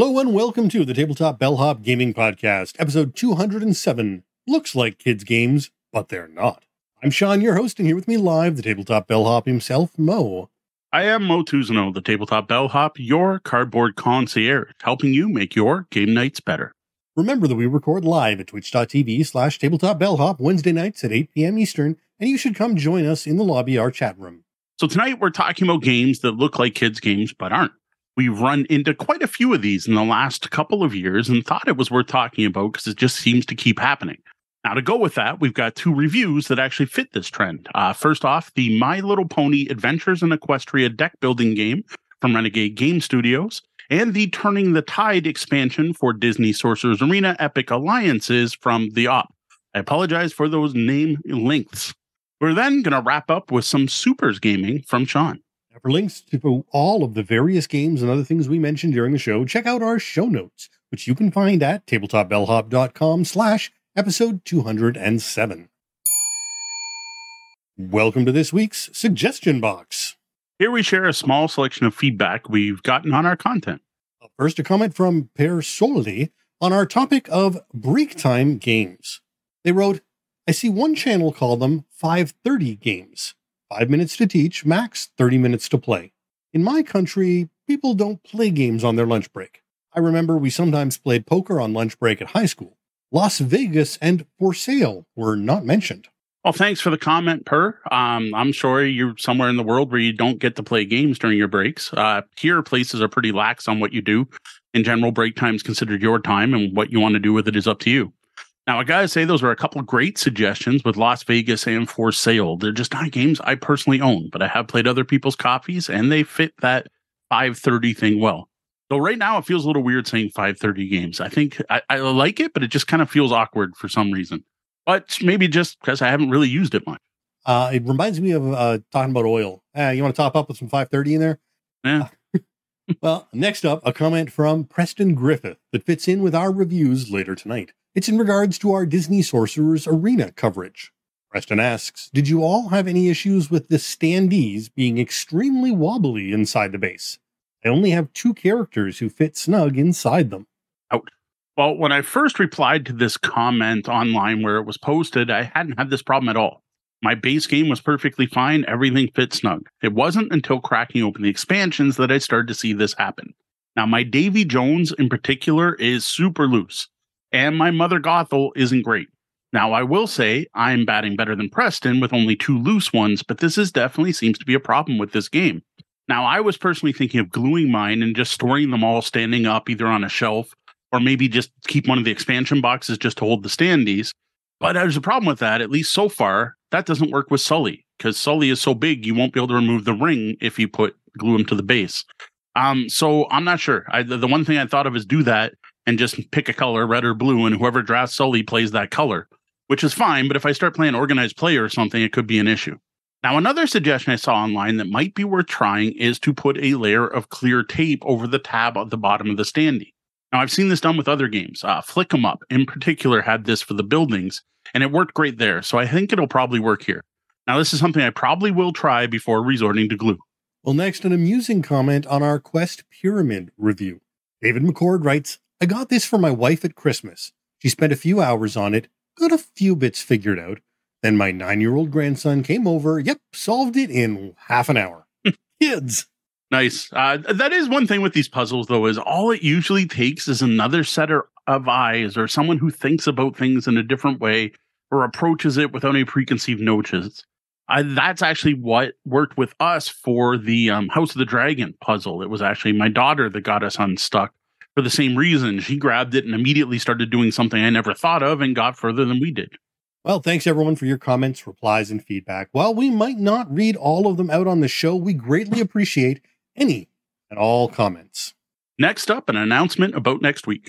Hello and welcome to the Tabletop Bellhop Gaming Podcast, episode 207. Looks like kids' games, but they're not. I'm Sean, your host, and here with me live, the Tabletop Bellhop himself, Mo. I am Mo Tuzano, the Tabletop Bellhop, your cardboard concierge, helping you make your game nights better. Remember that we record live at twitch.tv/tabletopbellhop Wednesday nights at 8 p.m. Eastern, and you should come join us in the lobby, our chat room. So tonight we're talking about games that look like kids' games, but aren't. We've run into quite a few of these in the last couple of years and thought it was worth talking about because it just seems to keep happening. Now, to go with that, we've got two reviews that actually fit this trend. First off, the My Little Pony Adventures in Equestria deck building game from Renegade Game Studios and the Turning the Tide expansion for Disney Sorcerer's Arena Epic Alliances from The Op. I apologize for those name lengths. We're then going to wrap up with some Supers gaming from Sean. For links to all of the various games and other things we mentioned during the show, check out our show notes, which you can find at tabletopbellhop.com/episode 207. Welcome to this week's Suggestion Box. Here we share a small selection of feedback we've gotten on our content. First, a comment from Per Solidi on our topic of break time games. They wrote, I see one channel call them 5:30 games. 5 minutes to teach, max 30 minutes to play. In my country, people don't play games on their lunch break. I remember we sometimes played poker on lunch break at high school. Las Vegas and For Sale were not mentioned. Well, thanks for the comment, Per. I'm sure you're somewhere in the world where you don't get to play games during your breaks. Here, places are pretty lax on what you do. In general, break time is considered your time, and what you want to do with it is up to you. Now, I gotta say, those were a couple of great suggestions with Las Vegas and For Sale. They're just not games I personally own, but I have played other people's copies, and they fit that 5:30 thing well. Though right now, it feels a little weird saying 5:30 games. I think I like it, but it just kind of feels awkward for some reason. But maybe just because I haven't really used it much. It reminds me of talking about oil. You want to top up with some 5:30 in there? Yeah. Well, next up, a comment from Preston Griffith that fits in with our reviews later tonight. It's in regards to our Disney Sorcerer's Arena coverage. Preston asks, did you all have any issues with the standees being extremely wobbly inside the base? I only have two characters who fit snug inside them. Out. Well, when I first replied to this comment online where it was posted, I hadn't had this problem at all. My base game was perfectly fine. Everything fit snug. It wasn't until cracking open the expansions that I started to see this happen. Now, my Davy Jones in particular is super loose. And my Mother Gothel isn't great. Now, I will say I'm batting better than Preston with only two loose ones, but this is definitely seems to be a problem with this game. Now, I was personally thinking of gluing mine and just storing them all standing up either on a shelf or maybe just keep one of the expansion boxes just to hold the standees. But there's a problem with that, at least so far. That doesn't work with Sully because Sully is so big you won't be able to remove the ring if you glue him to the base. So I'm not sure. The one thing I thought of is do that. And just pick a color, red or blue, and whoever drafts Sully plays that color, which is fine. But if I start playing organized play or something, it could be an issue. Now, another suggestion I saw online that might be worth trying is to put a layer of clear tape over the tab at the bottom of the standee. Now, I've seen this done with other games. Flick 'em Up, in particular, had this for the buildings, and it worked great there. So I think it'll probably work here. Now, this is something I probably will try before resorting to glue. Well, next, an amusing comment on our Quest Pyramid review. David McCord writes, I got this for my wife at Christmas. She spent a few hours on it, got a few bits figured out. Then my 9-year-old grandson came over, solved it in half an hour. Kids. Nice. That is one thing with these puzzles, though, is all it usually takes is another set of eyes or someone who thinks about things in a different way or approaches it without any preconceived notions. That's actually what worked with us for the House of the Dragon puzzle. It was actually my daughter that got us unstuck. For the same reason, she grabbed it and immediately started doing something I never thought of and got further than we did. Well, thanks everyone for your comments, replies, and feedback. While we might not read all of them out on the show, we greatly appreciate any and all comments. Next up, an announcement about next week.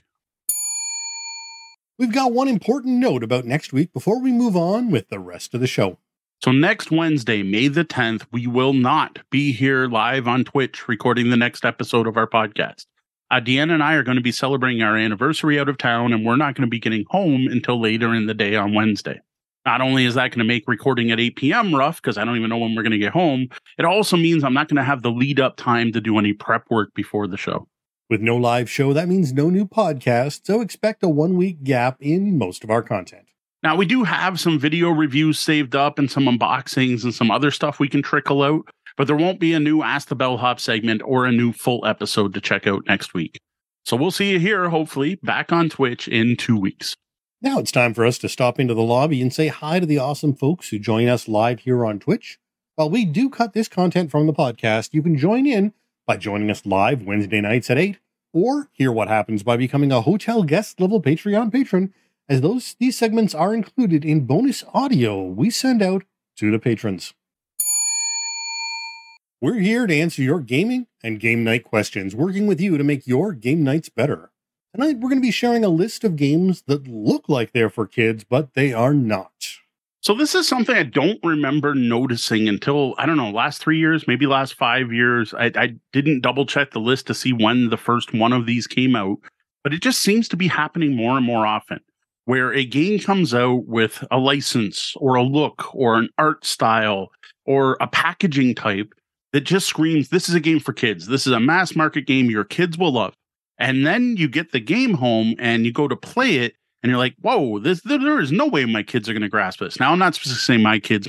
We've got one important note about next week before we move on with the rest of the show. So next Wednesday, May the 10th, we will not be here live on Twitch recording the next episode of our podcast. Deanna and I are going to be celebrating our anniversary out of town, and we're not going to be getting home until later in the day on Wednesday. Not only is that going to make recording at 8 p.m. rough, because I don't even know when we're going to get home, it also means I'm not going to have the lead-up time to do any prep work before the show. With no live show, that means no new podcast, so expect a one-week gap in most of our content. Now, we do have some video reviews saved up and some unboxings and some other stuff we can trickle out, but there won't be a new Ask the Bellhop segment or a new full episode to check out next week. So we'll see you here, hopefully, back on Twitch in 2 weeks. Now it's time for us to stop into the lobby and say hi to the awesome folks who join us live here on Twitch. While we do cut this content from the podcast, you can join in by joining us live Wednesday nights at 8, or hear what happens by becoming a hotel guest-level Patreon patron, as these segments are included in bonus audio we send out to the patrons. We're here to answer your gaming and game night questions, working with you to make your game nights better. Tonight, we're going to be sharing a list of games that look like they're for kids, but they are not. So this is something I don't remember noticing until, I don't know, last 3 years, maybe last 5 years. I didn't double check the list to see when the first one of these came out, but it just seems to be happening more and more often, where a game comes out with a license or a look or an art style or a packaging type that just screams, this is a game for kids. This is a mass market game your kids will love. And then you get the game home and you go to play it, and you're like, whoa, there is no way my kids are going to grasp this. Now, I'm not supposed to say my kids.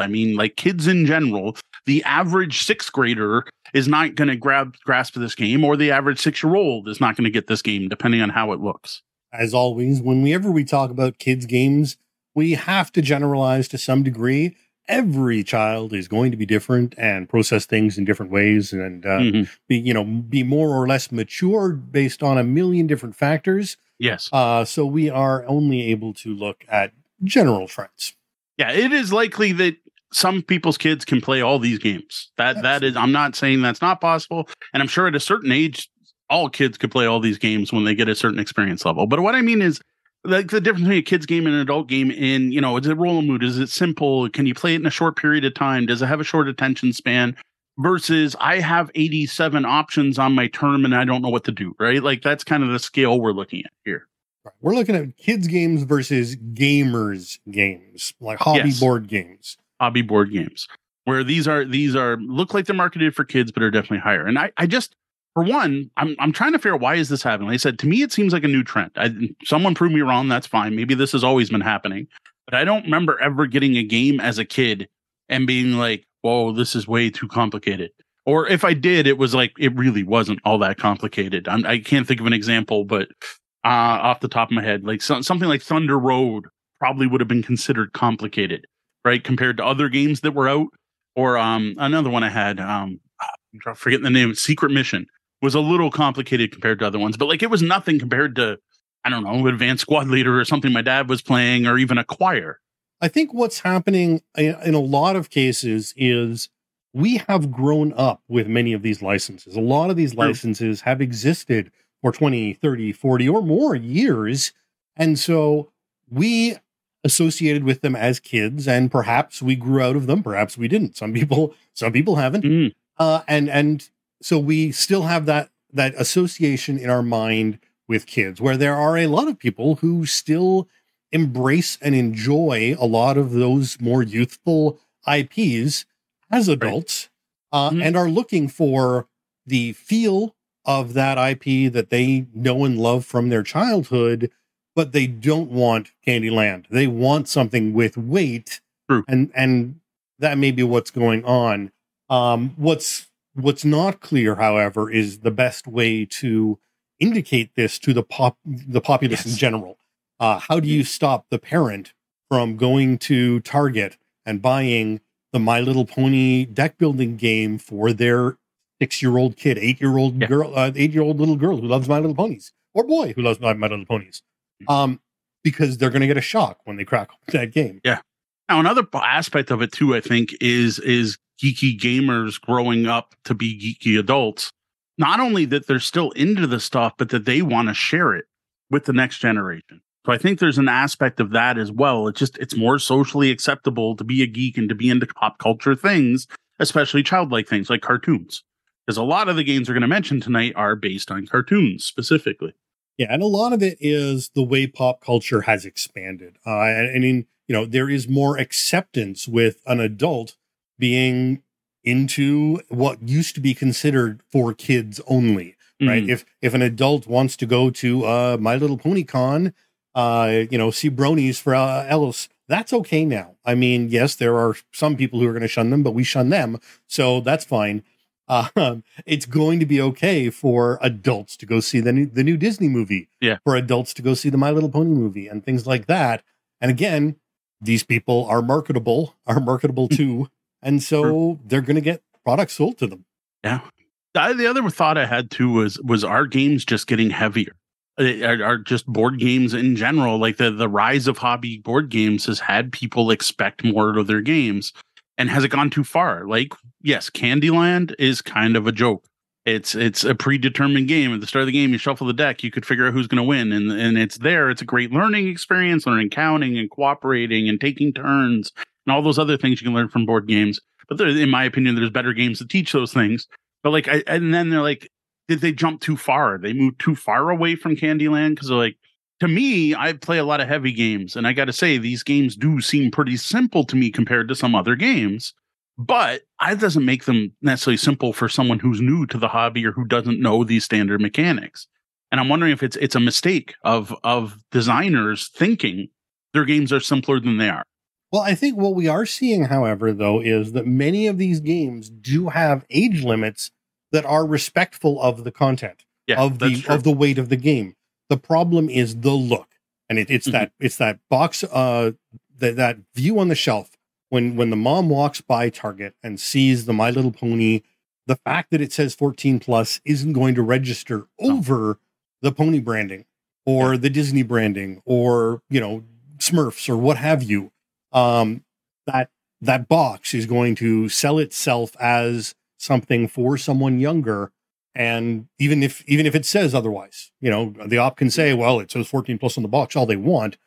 I mean, like, kids in general. The average sixth grader is not going to grasp this game, or the average 6-year-old is not going to get this game, depending on how it looks. As always, whenever we talk about kids' games, we have to generalize to some degree. Every child is going to be different and process things in different ways and be more or less mature based on a million different factors. Yes. So we are only able to look at general trends. Yeah, it is likely that some people's kids can play all these games. That is, I'm not saying that's not possible. And I'm sure at a certain age, all kids could play all these games when they get a certain experience level. But what I mean is, like, the difference between a kid's game and an adult game in, you know, is it roll and mood? Is it simple? Can you play it in a short period of time? Does it have a short attention span? Versus I have 87 options on my term and I don't know what to do, right? Like, that's kind of the scale we're looking at here. We're looking at kids' games versus gamers' games, like hobby board games, where these are look like they're marketed for kids, but are definitely higher. And I just, for one, I'm trying to figure out why is this happening. Like I said, to me, it seems like a new trend. Someone proved me wrong. That's fine. Maybe this has always been happening, but I don't remember ever getting a game as a kid and being like, whoa, this is way too complicated. Or if I did, it was like, it really wasn't all that complicated. I can't think of an example, but off the top of my head, like something like Thunder Road probably would have been considered complicated, right? Compared to other games that were out. Or another one I had, I'm forgetting the name, Secret Mission. Was a little complicated compared to other ones, but like, it was nothing compared to, I don't know, Advanced Squad Leader or something my dad was playing, or even Acquire. I think what's happening in a lot of cases is we have grown up with many of these licenses. A lot of these licenses have existed for 20, 30, 40 or more years. And so we associated with them as kids, and perhaps we grew out of them. Perhaps we didn't. Some people haven't. Mm. So we still have that association in our mind with kids, where there are a lot of people who still embrace and enjoy a lot of those more youthful IPs as adults, and are looking for the feel of that IP that they know and love from their childhood, but they don't want Candyland. They want something with weight, and that may be what's going on. What's not clear, however, is the best way to indicate this to the populace in general. How do you stop the parent from going to Target and buying the My Little Pony deck building game for their 6-year-old kid, 8-year-old girl, 8-year-old little girl who loves My Little Ponies, or boy who loves My Little Ponies, because they're going to get a shock when they crack that game. Yeah. Now, another aspect of it too, I think, is geeky gamers growing up to be geeky adults. Not only that they're still into the stuff, but that they want to share it with the next generation. So I think there's an aspect of that as well. It's more socially acceptable to be a geek and to be into pop culture things, especially childlike things like cartoons, because a lot of the games we're going to mention tonight are based on cartoons specifically. Yeah, and a lot of it is the way pop culture has expanded. There is more acceptance with an adult being into what used to be considered for kids only, right? If an adult wants to go to My Little Pony Con, see bronies for Ellis, that's okay now. I mean, yes, there are some people who are going to shun them, but we shun them, so that's fine. It's going to be okay for adults to go see the new Disney movie, for adults to go see the My Little Pony movie and things like that. And again, these people are marketable too. And so they're going to get products sold to them. Yeah. The other thought I had too was our games just getting heavier? Are just board games in general, like the rise of hobby board games has had people expect more of their games. And has it gone too far? Like, yes, Candyland is kind of a joke. It's a predetermined game. At the start of the game, you shuffle the deck, you could figure out who's going to win. And it's there. It's a great learning experience, learning counting and cooperating and taking turns and all those other things you can learn from board games. But in my opinion, there's better games to teach those things. But like, and then they're like, did they jump too far? They moved too far away from Candyland? Because they're like, to me, I play a lot of heavy games, and I got to say, these games do seem pretty simple to me compared to some other games, but it doesn't make them necessarily simple for someone who's new to the hobby or who doesn't know these standard mechanics. And I'm wondering if it's a mistake of designers thinking their games are simpler than they are. Well, I think what we are seeing, however, though, is that many of these games do have age limits that are respectful of the content, of the weight of the game. The problem is the look, and it's that box, that view on the shelf when the mom walks by Target and sees the My Little Pony. The fact that it says 14+ isn't going to register over the pony branding or the Disney branding or Smurfs or what have you. That box is going to sell itself as something for someone younger. And even if it says otherwise, the op can say, well, it says 14+ on the box all they want,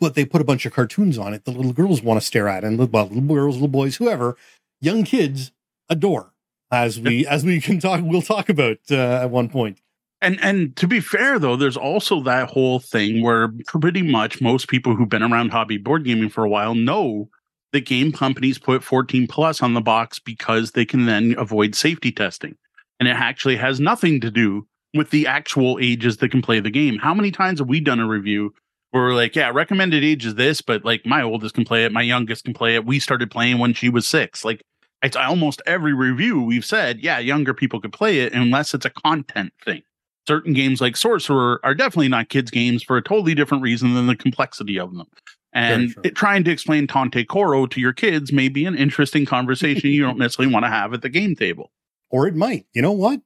but they put a bunch of cartoons on it. The little girls want to stare at, and little girls, little boys, whoever, young kids adore, we'll talk about at one point. And to be fair, though, there's also that whole thing where pretty much most people who've been around hobby board gaming for a while know that game companies put 14+ on the box because they can then avoid safety testing. And it actually has nothing to do with the actual ages that can play the game. How many times have we done a review where we're like, yeah, recommended age is this, but like my oldest can play it, my youngest can play it. We started playing when she was 6. Like it's almost every review we've said, yeah, younger people could play it unless it's a content thing. Certain games like Sorcerer are definitely not kids' games for a totally different reason than the complexity of them. And trying to explain Tante Koro to your kids may be an interesting conversation you don't necessarily want to have at the game table. Or it might, you know what?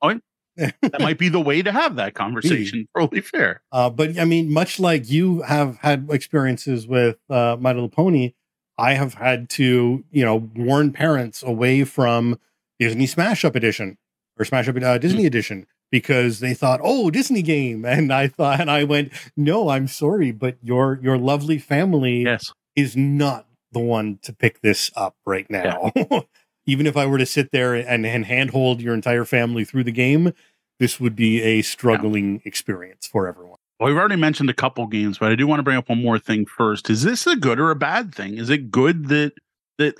That might be the way to have that conversation. Totally fair. But I mean, much like you have had experiences with My Little Pony, I have had to, warn parents away from Disney Smash Up Edition or Smash Up Disney Edition because they thought, oh, Disney game. And I went, no, I'm sorry, but your lovely family is not the one to pick this up right now. Yeah. Even if I were to sit there and handhold your entire family through the game, this would be a struggling experience for everyone. Well, we've already mentioned a couple games, but I do want to bring up one more thing first. Is this a good or a bad thing? Is it good that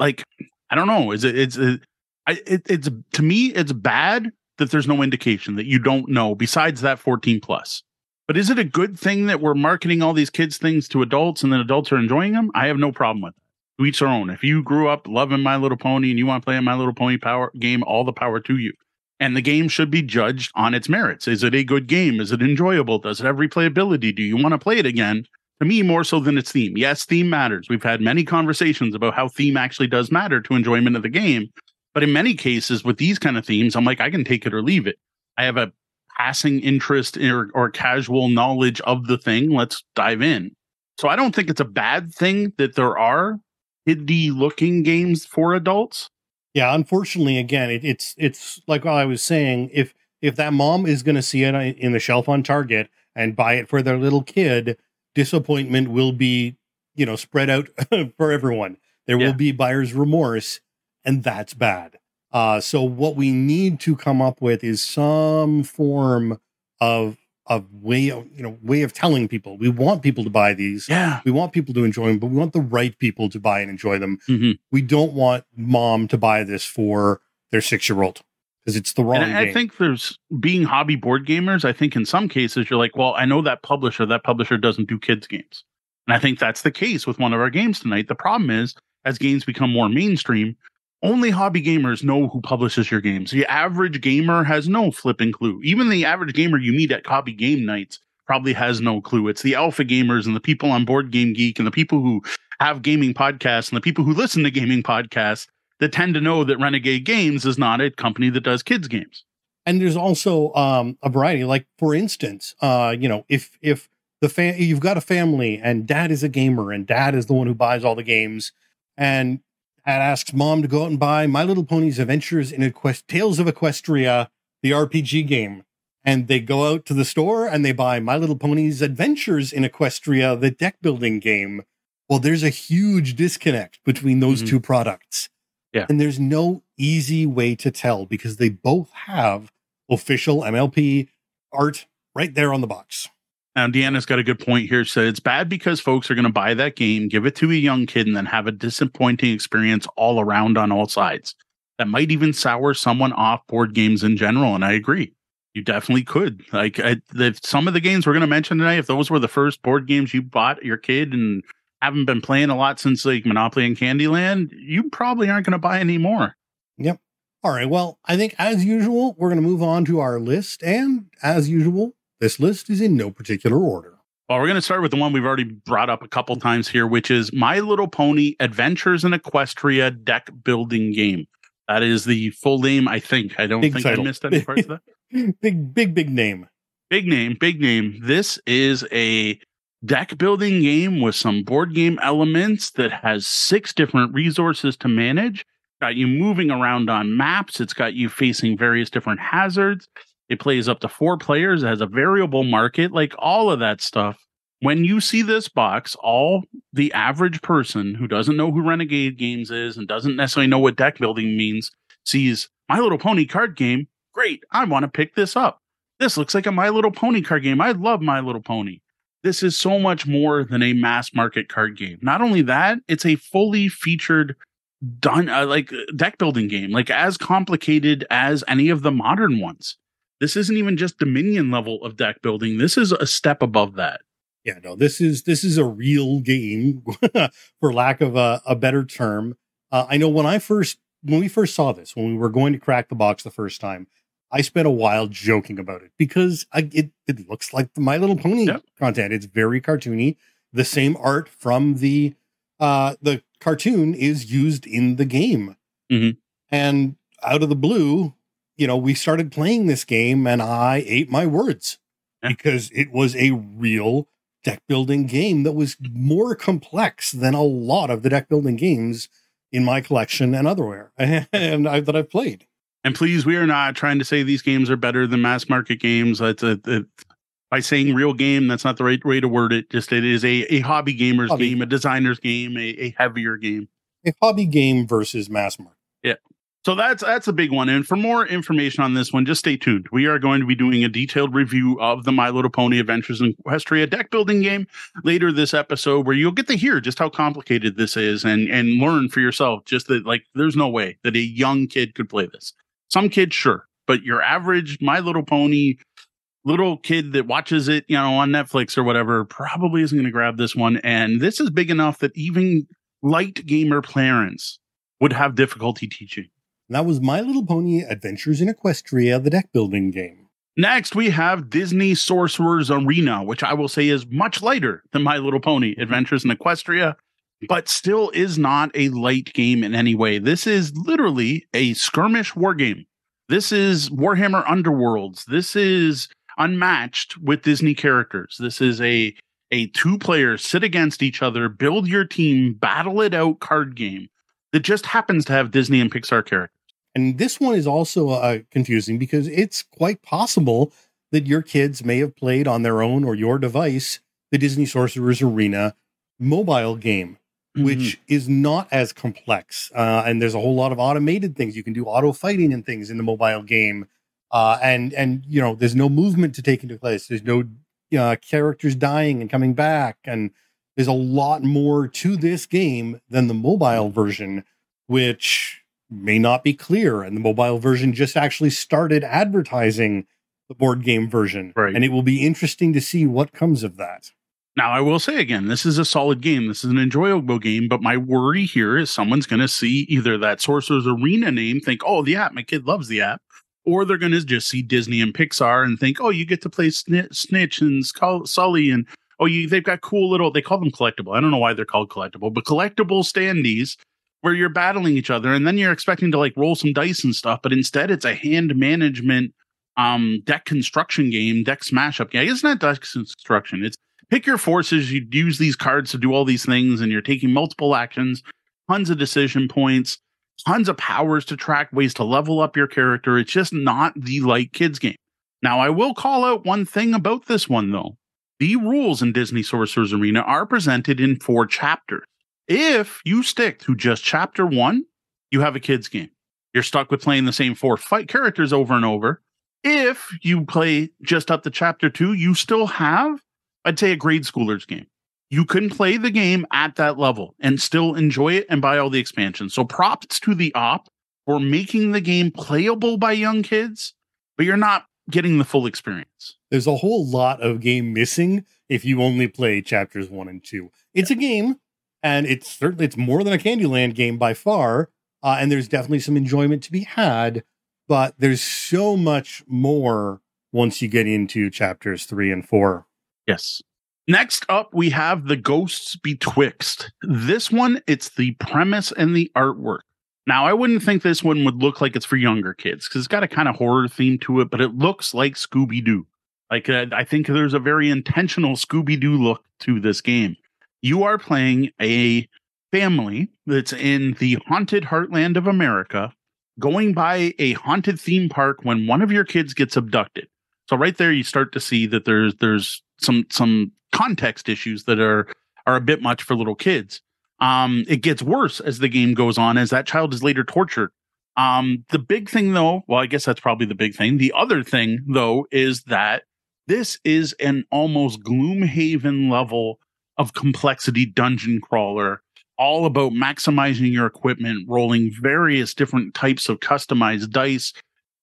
like, I don't know. It's to me, it's bad that there's no indication that you don't know besides that 14+. But is it a good thing that we're marketing all these kids things to adults and then adults are enjoying them? I have no problem with it. To each their own. If you grew up loving My Little Pony and you want to play a My Little Pony power game, all the power to you. And the game should be judged on its merits. Is it a good game? Is it enjoyable? Does it have replayability? Do you want to play it again? To me, more so than its theme. Yes, theme matters. We've had many conversations about how theme actually does matter to enjoyment of the game. But in many cases, with these kind of themes, I'm like, I can take it or leave it. I have a passing interest or casual knowledge of the thing. Let's dive in. So I don't think it's a bad thing that there are indie-looking games for adults. Yeah, unfortunately, again, it's like what I was saying. If that mom is going to see it in the shelf on Target and buy it for their little kid, disappointment will be spread out for everyone. There will be buyer's remorse, and that's bad. So what we need to come up with is some form of way of telling people. We want people to buy these. Yeah. We want people to enjoy them, but we want the right people to buy and enjoy them. Mm-hmm. We don't want mom to buy this for their 6-year-old. because it's the wrong game. I think there's being hobby board gamers. I think in some cases you're like, well, I know that publisher doesn't do kids games. And I think that's the case with one of our games tonight. The problem is, as games become more mainstream, only hobby gamers know who publishes your games. The average gamer has no flipping clue. Even the average gamer you meet at hobby game nights probably has no clue. It's the alpha gamers and the people on Board Game Geek and the people who have gaming podcasts and the people who listen to gaming podcasts that tend to know that Renegade Games is not a company that does kids games. And there's also a variety. Like, for instance, if the you've got a family and dad is a gamer and dad is the one who buys all the games, and dad asks mom to go out and buy My Little Pony's Adventures in Tales of Equestria, the RPG game. And they go out to the store and they buy My Little Pony's Adventures in Equestria, the deck building game. Well, there's a huge disconnect between those two products. Yeah. And there's no easy way to tell because they both have official MLP art right there on the box. Now, Deanna's got a good point here. So it's bad because folks are going to buy that game, give it to a young kid, and then have a disappointing experience all around on all sides. That might even sour someone off board games in general. And I agree. You definitely could. Like some of the games we're going to mention tonight, if those were the first board games you bought your kid and haven't been playing a lot since like Monopoly and Candyland, you probably aren't going to buy any more. Yep. All right. Well, I think as usual, we're going to move on to our list. And as usual, this list is in no particular order. Well, we're going to start with the one we've already brought up a couple times here, which is My Little Pony Adventures in Equestria Deck Building Game. That is the full name, I think. I don't think title. I missed any parts of that. Big name. Big name. This is a deck building game with some board game elements that has 6 different resources to manage. Got you moving around on maps. It's got you facing various different hazards. It plays up to 4 players. It has a variable market, like all of that stuff. When you see this box, the average person who doesn't know who Renegade Games is and doesn't necessarily know what deck building means sees My Little Pony card game. Great, I want to pick this up. This looks like a My Little Pony card game. I love My Little Pony. This is so much more than a mass market card game. Not only that, it's a fully featured deck building game, like as complicated as any of the modern ones. This isn't even just Dominion level of deck building. This is a step above that. Yeah, no, this is a real game for lack of a better term. I know when we first saw this, when we were going to crack the box the first time, I spent a while joking about it because it looks like the My Little Pony content. It's very cartoony. The same art from the cartoon is used in the game. Mm-hmm. And out of the blue, we started playing this game and I ate my words because it was a real deck building game that was more complex than a lot of the deck building games in my collection and otherwhere and that I've played. And please, we are not trying to say these games are better than mass market games. By saying real game, that's not the right way to word it. Just it is a hobby gamer's game, a designer's game, a heavier game. A hobby game versus mass market. Yeah. So that's a big one. And for more information on this one, just stay tuned. We are going to be doing a detailed review of the My Little Pony Adventures in Equestria deck building game later this episode, where you'll get to hear just how complicated this is and learn for yourself just that, like, there's no way that a young kid could play this. Some kids, sure. But your average My Little Pony little kid that watches it, on Netflix or whatever, probably isn't going to grab this one. And this is big enough that even light gamer parents would have difficulty teaching. And that was My Little Pony Adventures in Equestria, the deck building game. Next, we have Disney Sorcerer's Arena, which I will say is much lighter than My Little Pony Adventures in Equestria, but still is not a light game in any way. This is literally a skirmish war game. This is Warhammer Underworlds. This is Unmatched with Disney characters. This is a 2-player sit against each other, build your team, battle it out card game that just happens to have Disney and Pixar characters. And this one is also confusing because it's quite possible that your kids may have played on their own or your device the Disney Sorcerer's Arena mobile game, which is not as complex. And there's a whole lot of automated things. You can do auto fighting and things in the mobile game. And there's no movement to take into place. There's no characters dying and coming back. And there's a lot more to this game than the mobile version, which may not be clear, and the mobile version just actually started advertising the board game version, right. And it will be interesting to see what comes of that. Now, I will say again, this is a solid game. This is an enjoyable game, but my worry here is someone's going to see either that Sorcerer's Arena name, think, oh, the app, my kid loves the app, or they're going to just see Disney and Pixar and think, oh, you get to play Snitch and Sully, and oh, they've got cool little, they call them collectible. I don't know why they're called collectible, but collectible standees where you're battling each other, and then you're expecting to like roll some dice and stuff, but instead it's a hand management deck construction game, deck smash up game. I guess it's not deck construction, it's pick your forces, you use these cards to do all these things, and you're taking multiple actions, tons of decision points, tons of powers to track, ways to level up your character. It's just not the light kids game. Now, I will call out one thing about this one, though. The rules in Disney Sorcerer's Arena are presented in 4 chapters. If you stick to just chapter 1, you have a kids game. You're stuck with playing the same 4 fight characters over and over. If you play just up to chapter 2, you still have, I'd say, a grade schooler's game. You can play the game at that level and still enjoy it and buy all the expansions. So props to the op for making the game playable by young kids, but you're not getting the full experience. There's a whole lot of game missing if you only play chapters 1 and 2. It's a game, and it's more than a Candyland game by far. And there's definitely some enjoyment to be had, but there's so much more once you get into chapters 3 and 4. Yes. Next up, we have The Ghosts Betwixt. This one, it's the premise and the artwork. Now, I wouldn't think this one would look like it's for younger kids because it's got a kind of horror theme to it, but it looks like Scooby-Doo. Like, I think there's a very intentional Scooby-Doo look to this game. You are playing a family that's in the haunted heartland of America, going by a haunted theme park when one of your kids gets abducted. So right there, you start to see that there's some context issues that are a bit much for little kids. It gets worse as the game goes on, as that child is later tortured. The big thing, though, well, I guess that's probably the big thing. The other thing, though, is that this is an almost Gloomhaven level of complexity dungeon crawler, all about maximizing your equipment, rolling various different types of customized dice,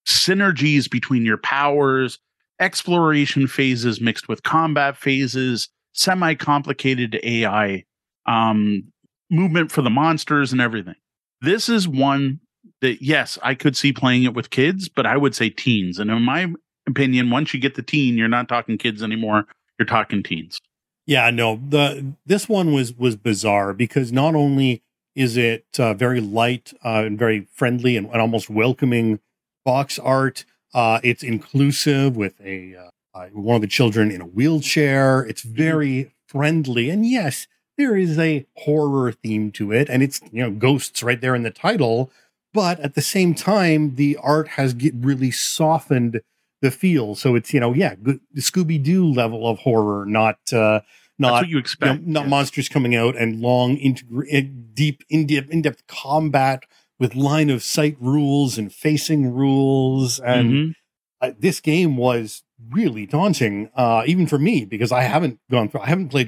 synergies between your powers, exploration phases mixed with combat phases, semi-complicated AI, movement for the monsters and everything. This is one that, yes, I could see playing it with kids, but I would say teens. And in my opinion, once you get the teen, you're not talking kids anymore. You're talking teens. Yeah, no, this one was bizarre because not only is it very light and very friendly and almost welcoming box art, it's inclusive with one of the children in a wheelchair. It's very friendly, and yes, there is a horror theme to it, and it's, you know, ghosts right there in the title. But at the same time, the art has really softened the feel, so it's, you know, yeah, the Scooby-Doo level of horror, not what you expect, you know, not monsters coming out and long, deep, in-depth combat with line of sight rules and facing rules. And this game was really daunting, even for me, because I haven't played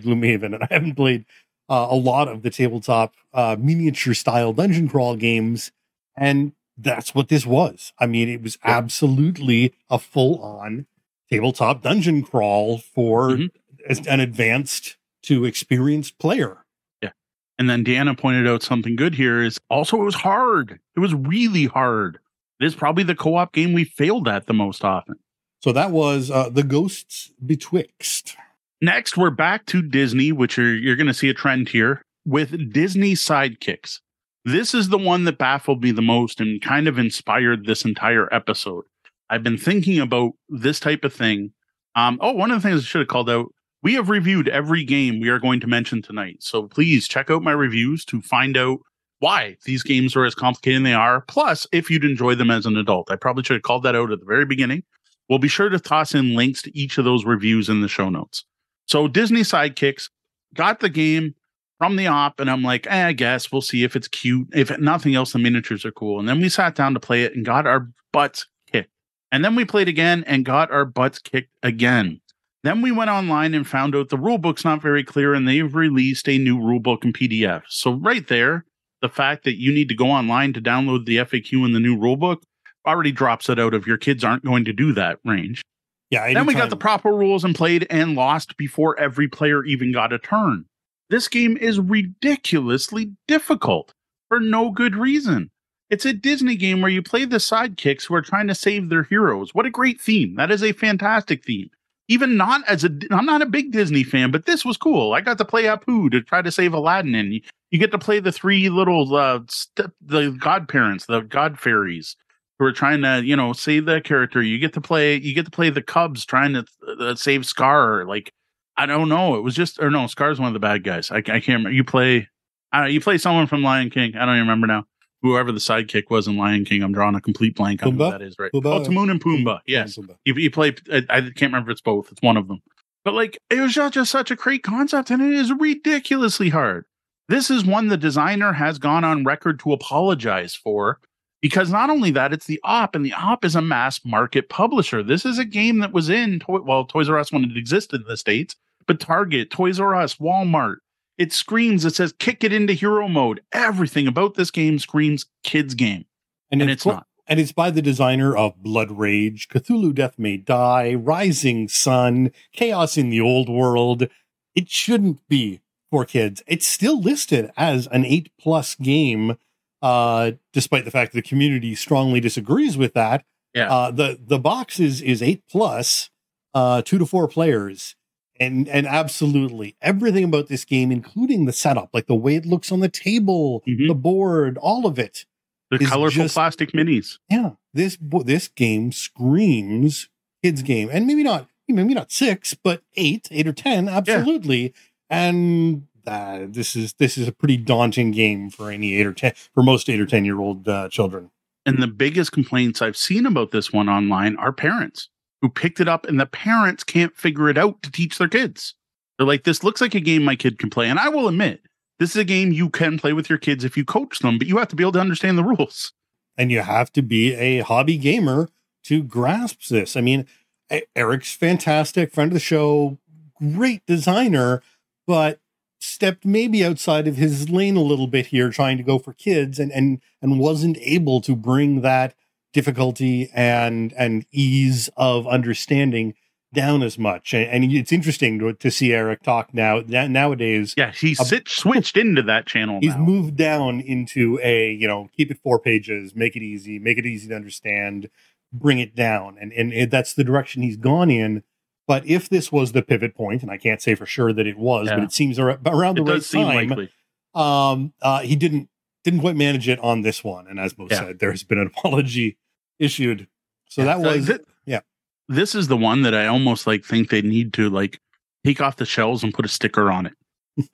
Gloomhaven, and I haven't played a lot of the tabletop miniature style dungeon crawl games. And that's what this was. I mean, it was absolutely a full on tabletop dungeon crawl for an advanced to experienced player. And then Deanna pointed out something good here is also it was hard. It was really hard. It is probably the co-op game we failed at the most often. So that was The Ghosts Betwixt. Next, we're back to Disney, which you're going to see a trend here with Disney sidekicks. This is the one that baffled me the most and kind of inspired this entire episode. I've been thinking about this type of thing. One of the things I should have called out. We have reviewed every game we are going to mention tonight, so please check out my reviews to find out why these games are as complicated as they are, plus if you'd enjoy them as an adult. I probably should have called that out at the very beginning. We'll be sure to toss in links to each of those reviews in the show notes. So Disney sidekicks, got the game from the op, and I'm like, I guess we'll see if it's cute. If nothing else, the miniatures are cool. And then we sat down to play it and got our butts kicked. And then we played again and got our butts kicked again. Then we went online and found out the rulebook's not very clear, and they've released a new rulebook in PDF. So right there, the fact that you need to go online to download the FAQ in the new rulebook already drops it out of your kids aren't going to do that range. Yeah. Anytime. Then we got the proper rules and played and lost before every player even got a turn. This game is ridiculously difficult for no good reason. It's a Disney game where you play the sidekicks who are trying to save their heroes. What a great theme. That is a fantastic theme. Even I'm not a big Disney fan, but this was cool. I got to play Apu to try to save Aladdin, and you get to play the three little the godparents, the god fairies, who are trying to, you know, save that character. You get to play the Cubs trying to save Scar. Like, I don't know. It was just, or no, Scar's one of the bad guys. I can't remember. You play someone from Lion King. I don't even remember now. Whoever the sidekick was in Lion King, I'm drawing a complete blank on Pumbaa? Who that is, right? Pumbaa. Oh, Timon and Pumbaa. Yes. Pumbaa. You play, I can't remember if it's both. It's one of them. But like, it was just such a great concept, and it is ridiculously hard. This is one the designer has gone on record to apologize for, because not only that, it's The Op, and The Op is a mass market publisher. This is a game that was in, Toys R Us when it existed in the States, but Target, Toys R Us, Walmart. It screams, it says, kick it into hero mode. Everything about this game screams kids game. And it's not. And it's by the designer of Blood Rage, Cthulhu Death May Die, Rising Sun, Chaos in the Old World. It shouldn't be for kids. It's still listed as an 8+ game, despite the fact that the community strongly disagrees with that. Yeah. The box is 8+, 2 to 4 players. And absolutely everything about this game, including the setup, like the way it looks on the table, mm-hmm. the board, all of it. The colorful plastic minis. Yeah. This game screams kids game, and maybe not 6, but 8 or 10. Absolutely. Yeah. And this is a pretty daunting game for any 8 or 10, for most 8 or 10 year old children. And the biggest complaints I've seen about this one online are parents who picked it up, and the parents can't figure it out to teach their kids. They're like, this looks like a game my kid can play. And I will admit, this is a game you can play with your kids if you coach them, but you have to be able to understand the rules. And you have to be a hobby gamer to grasp this. I mean, Eric's fantastic, friend of the show, great designer, but stepped maybe outside of his lane a little bit here, trying to go for kids, and wasn't able to bring that difficulty and ease of understanding down as much. And it's interesting to see Eric talk nowadays. Yeah, he's switched into that channel. He's moved down into a, keep it 4 pages, make it easy to understand, bring it down. And that's the direction he's gone in. But if this was the pivot point, and I can't say for sure that it was, but it seems around the right time, likely. He didn't quite manage it on this one. And as Mo said, there has been an apology issued. So that was it. Yeah. This is the one that I almost think they need to take off the shelves and put a sticker on it.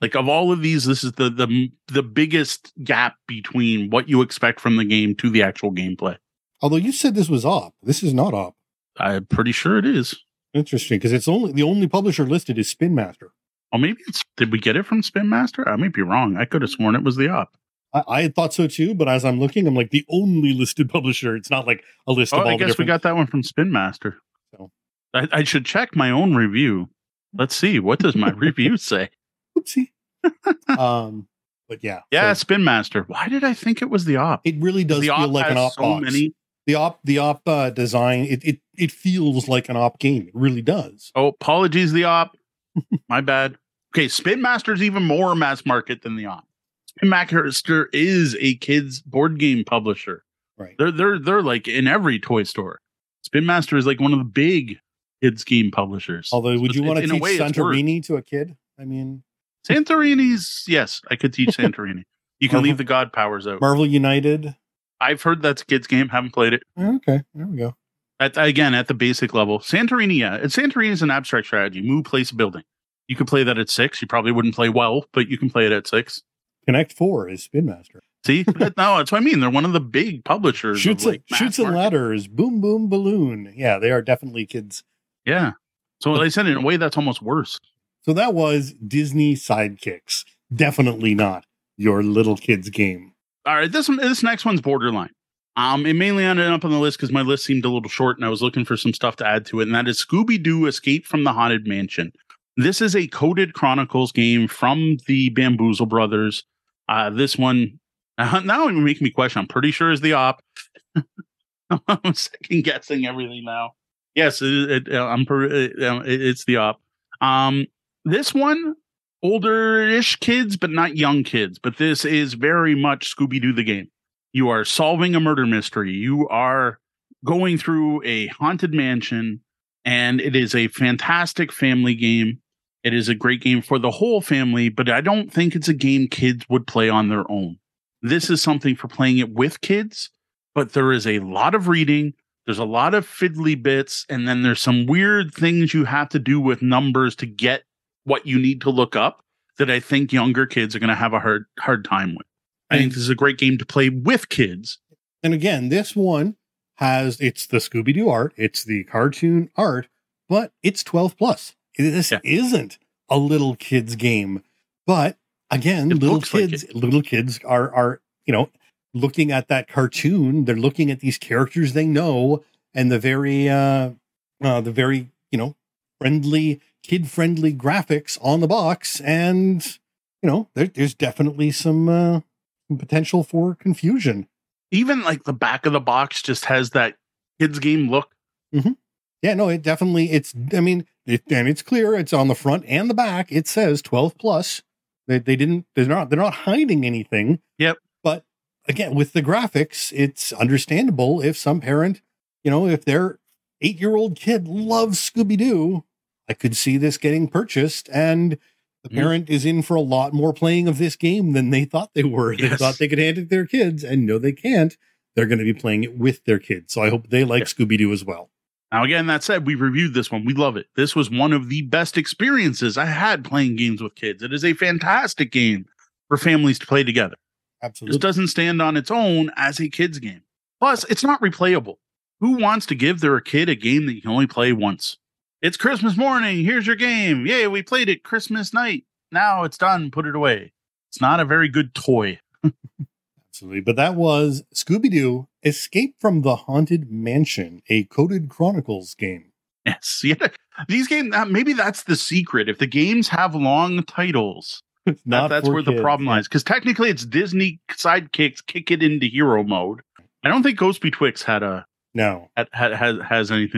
Like, of all of these, this is the biggest gap between what you expect from the game to the actual gameplay. Although you said this was Op. This is not Op. I'm pretty sure it is. Interesting, because it's the only publisher listed is Spin Master. Oh, maybe did we get it from Spin Master? I might be wrong. I could have sworn it was The Op. I had thought so too, but as I'm looking, I'm like, the only listed publisher. It's not like a list of all the different... I guess we got that one from Spin Master. So. I should check my own review. Let's see. What does my review say? Oopsie. But yeah. Yeah, so. Spin Master. Why did I think it was The Op? It really does feel like an Op box. The Op design, it feels like an Op game. It really does. Oh, apologies, The Op. My bad. Okay, Spin Master's even more mass market than The Op. Master is a kids board game publisher. Right. They're like in every toy store. Spin Master is like one of the big kids game publishers. Although, would you want to teach Santorini to a kid? I mean, Santorini's, yes, I could teach Santorini. You can leave the god powers out. Marvel United. I've heard that's a kids game. Haven't played it. Okay, there we go. At the basic level, Santorini. Yeah, Santorini is an abstract strategy. Move, place, building. You could play that at 6. You probably wouldn't play well, but you can play it at 6. Connect 4 is Spin Master. See, no, that's what I mean. They're one of the big publishers. Shoots and Ladders, Boom Boom Balloon. Yeah, they are definitely kids. Yeah. So they said in a way that's almost worse. So that was Disney Sidekicks. Definitely not your little kids game. All right, this next one's borderline. It mainly ended up on the list because my list seemed a little short, and I was looking for some stuff to add to it. And that is Scooby-Doo Escape from the Haunted Mansion. This is a Coded Chronicles game from the Bamboozle Brothers. This one Now it makes me question. I'm pretty sure it's The Op. I'm second guessing everything now. Yes, it's The Op. This one, older-ish kids, but not young kids. But this is very much Scooby-Doo the game. You are solving a murder mystery. You are going through a haunted mansion, and it is a fantastic family game. It is a great game for the whole family, but I don't think it's a game kids would play on their own. This is something for playing it with kids, but there is a lot of reading. There's a lot of fiddly bits, and then there's some weird things you have to do with numbers to get what you need to look up that I think younger kids are going to have a hard time with. I think this is a great game to play with kids. And again, this one it's the Scooby-Doo art, it's the cartoon art, but it's 12 plus. This isn't a little kids game, but again, little kids are, you know, looking at that cartoon. They're looking at these characters they know, and the very, you know, kid friendly graphics on the box. And, you know, there's definitely some potential for confusion. Even like the back of the box just has that kids game look. Mm-hmm. Yeah, no, it definitely, and it's clear, it's on the front and the back. It says 12 plus. They're not hiding anything. Yep. But again, with the graphics, it's understandable if some parent, you know, if their 8-year-old kid loves Scooby-Doo, I could see this getting purchased, and the parent is in for a lot more playing of this game than they thought they were. They thought they could hand it to their kids, and no, they can't. They're going to be playing it with their kids. So I hope they like Scooby-Doo as well. Now, again, that said, we reviewed this one. We love it. This was one of the best experiences I had playing games with kids. It is a fantastic game for families to play together. Absolutely. This doesn't stand on its own as a kids game. Plus, it's not replayable. Who wants to give their kid a game that you can only play once? It's Christmas morning. Here's your game. Yay, we played it Christmas night. Now it's done. Put it away. It's not a very good toy. Absolutely. But that was Scooby-Doo Escape from the Haunted Mansion, a Coded Chronicles game. Yes. Yeah. These games, maybe that's the secret. If the games have long titles, that's where the problem lies. Because technically it's Disney Sidekicks Kick It Into Hero Mode. I don't think Ghost Betwixt has anything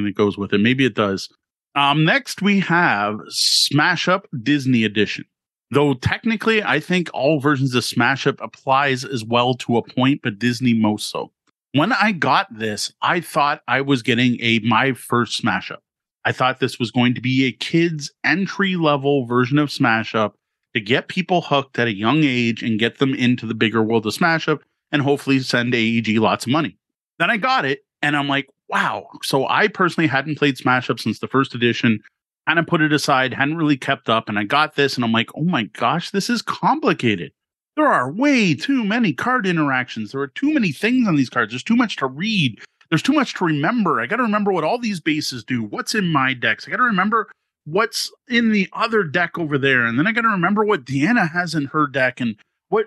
that goes with it. Maybe it does. Next, we have Smash Up Disney Edition, though technically I think all versions of Smash Up applies as well to a point, but Disney most so. When I got this, I thought I was getting my first Smash Up. I thought this was going to be a kid's entry-level version of Smash Up to get people hooked at a young age and get them into the bigger world of Smash Up and hopefully send AEG lots of money. Then I got it, and I'm like, wow. So I personally hadn't played Smash Up since the first edition, kind of put it aside, hadn't really kept up. And I got this and I'm like, oh my gosh, this is complicated. There are way too many card interactions. There are too many things on these cards. There's too much to read. There's too much to remember. I got to remember what all these bases do. What's in my decks? I got to remember what's in the other deck over there. And then I got to remember what Deanna has in her deck and what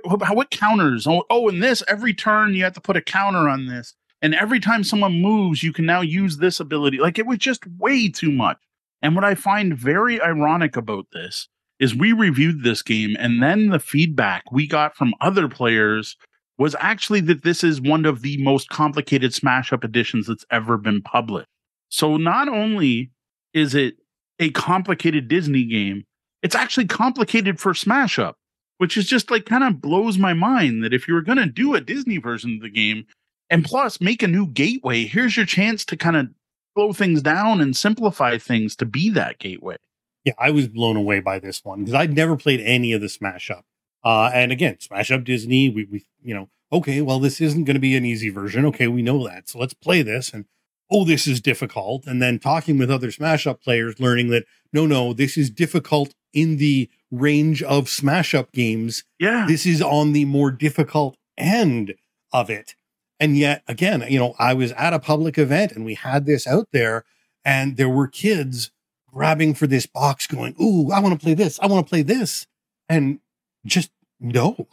counters. Oh, and this, every turn you have to put a counter on this. And every time someone moves, you can now use this ability. Like, it was just way too much. And what I find very ironic about this is we reviewed this game, and then the feedback we got from other players was actually that this is one of the most complicated Smash Up editions that's ever been published. So not only is it a complicated Disney game, it's actually complicated for Smash Up, which is just like kind of blows my mind that if you were going to do a Disney version of the game, and plus, make a new gateway. Here's your chance to kind of slow things down and simplify things to be that gateway. Yeah, I was blown away by this one because I'd never played any of the Smash Up. And again, Smash Up Disney, we you know, okay, well, this isn't going to be an easy version. Okay, we know that. So let's play this. And, oh, this is difficult. And then talking with other Smash Up players, learning that, no, this is difficult in the range of Smash Up games. Yeah. This is on the more difficult end of it. And yet again, you know, I was at a public event and we had this out there and there were kids grabbing for this box going, ooh, I want to play this. I want to play this. And just no,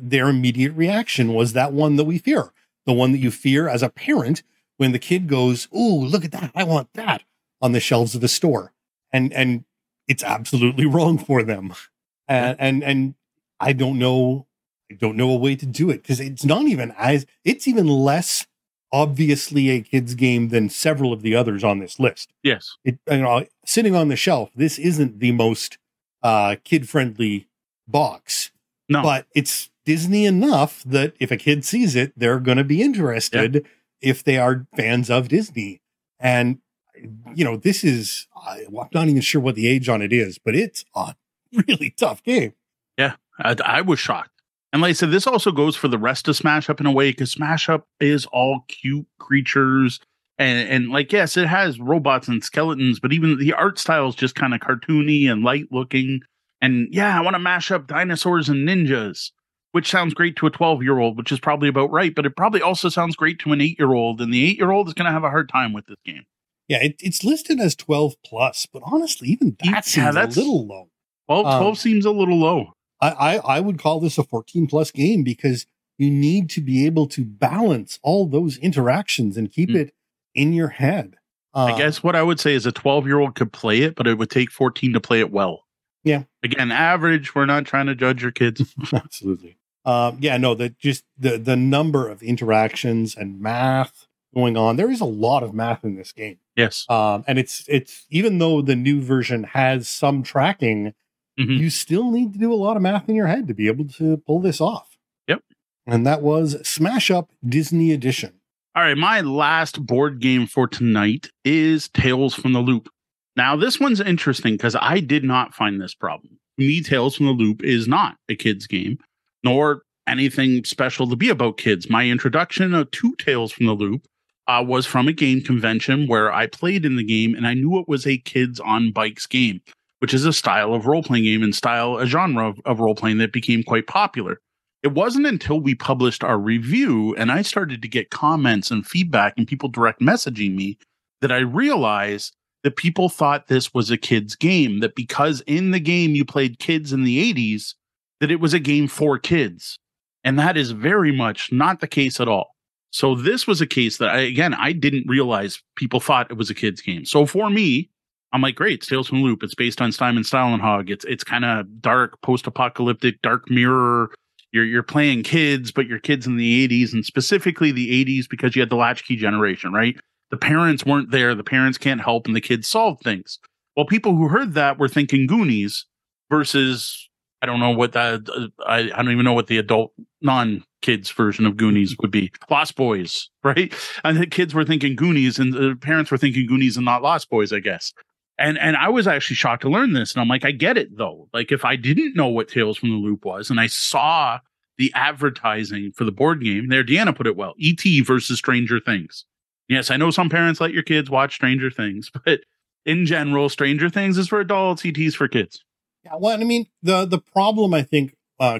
their immediate reaction was that one that we fear, the one that you fear as a parent when the kid goes, ooh, look at that. I want that on the shelves of the store. And it's absolutely wrong for them. And I don't know I don't know a way to do it because it's not even as, it's even less obviously a kid's game than several of the others on this list. Yes. It, you know, sitting on the shelf, this isn't the most kid-friendly box. No. But it's Disney enough that if a kid sees it, they're going to be interested if they are fans of Disney. And, you know, this is, I'm not even sure what the age on it is, but it's a really tough game. Yeah. I was shocked. And like I said, this also goes for the rest of Smash Up in a way, because Smash Up is all cute creatures. And like, yes, it has robots and skeletons, but even the art style is just kind of cartoony and light looking. And yeah, I want to mash up dinosaurs and ninjas, which sounds great to a 12-year-old, which is probably about right. But it probably also sounds great to an 8-year-old. And the 8-year-old is going to have a hard time with this game. Yeah, it's listed as 12 plus, but honestly, even that seems a little low. Well, 12 seems a little low. I would call this a 14 plus game because you need to be able to balance all those interactions and keep it in your head. I guess what I would say is a 12-year-old could play it, but it would take 14 to play it well. Yeah. Again, average. We're not trying to judge your kids. Absolutely. The number of interactions and math going on. There is a lot of math in this game. Yes. And it's even though the new version has some tracking, you still need to do a lot of math in your head to be able to pull this off. Yep. And that was Smash Up Disney Edition. All right. My last board game for tonight is Tales from the Loop. Now, this one's interesting because I did not find this problem. To me, Tales from the Loop is not a kid's game, nor anything special to be about kids. My introduction to Tales from the Loop was from a game convention where I played in the game and I knew it was a kids on bikes game, which is a style of role-playing game and a genre of role-playing that became quite popular. It wasn't until we published our review and I started to get comments and feedback and people direct messaging me that I realized that people thought this was a kid's game, that because in the game you played kids in the 80s, that it was a game for kids. And that is very much not the case at all. So this was a case that, I didn't realize people thought it was a kid's game. So for me, I'm like, great, it's Tales from the Loop. It's based on Stålenhag. It's kind of dark, post-apocalyptic, dark mirror. You're playing kids, but you're kids in the 80s, and specifically the 80s because you had the latchkey generation, right? The parents weren't there. The parents can't help, and the kids solve things. Well, people who heard that were thinking Goonies versus, I don't even know what the adult non-kids version of Goonies would be. Lost Boys, right? And the kids were thinking Goonies, and the parents were thinking Goonies and not Lost Boys, I guess. And I was actually shocked to learn this. And I'm like, I get it, though. Like, if I didn't know what Tales from the Loop was, and I saw the advertising for the board game, there, Deanna put it well, E.T. versus Stranger Things. Yes, I know some parents let your kids watch Stranger Things, but in general, Stranger Things is for adults, E.T.'s for kids. Yeah, well, I mean, the problem, I think,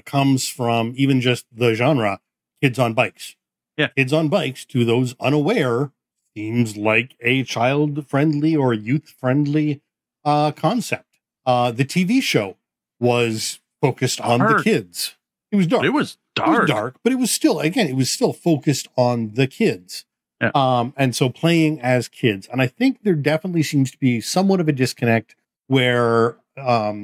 comes from even just the genre, kids on bikes. Yeah. Kids on bikes, to those unaware, seems like a child-friendly or youth-friendly concept. The TV show was focused on the kids. It was dark. It was dark. It was dark, but it was still, focused on the kids. Yeah. And so playing as kids, and I think there definitely seems to be somewhat of a disconnect where a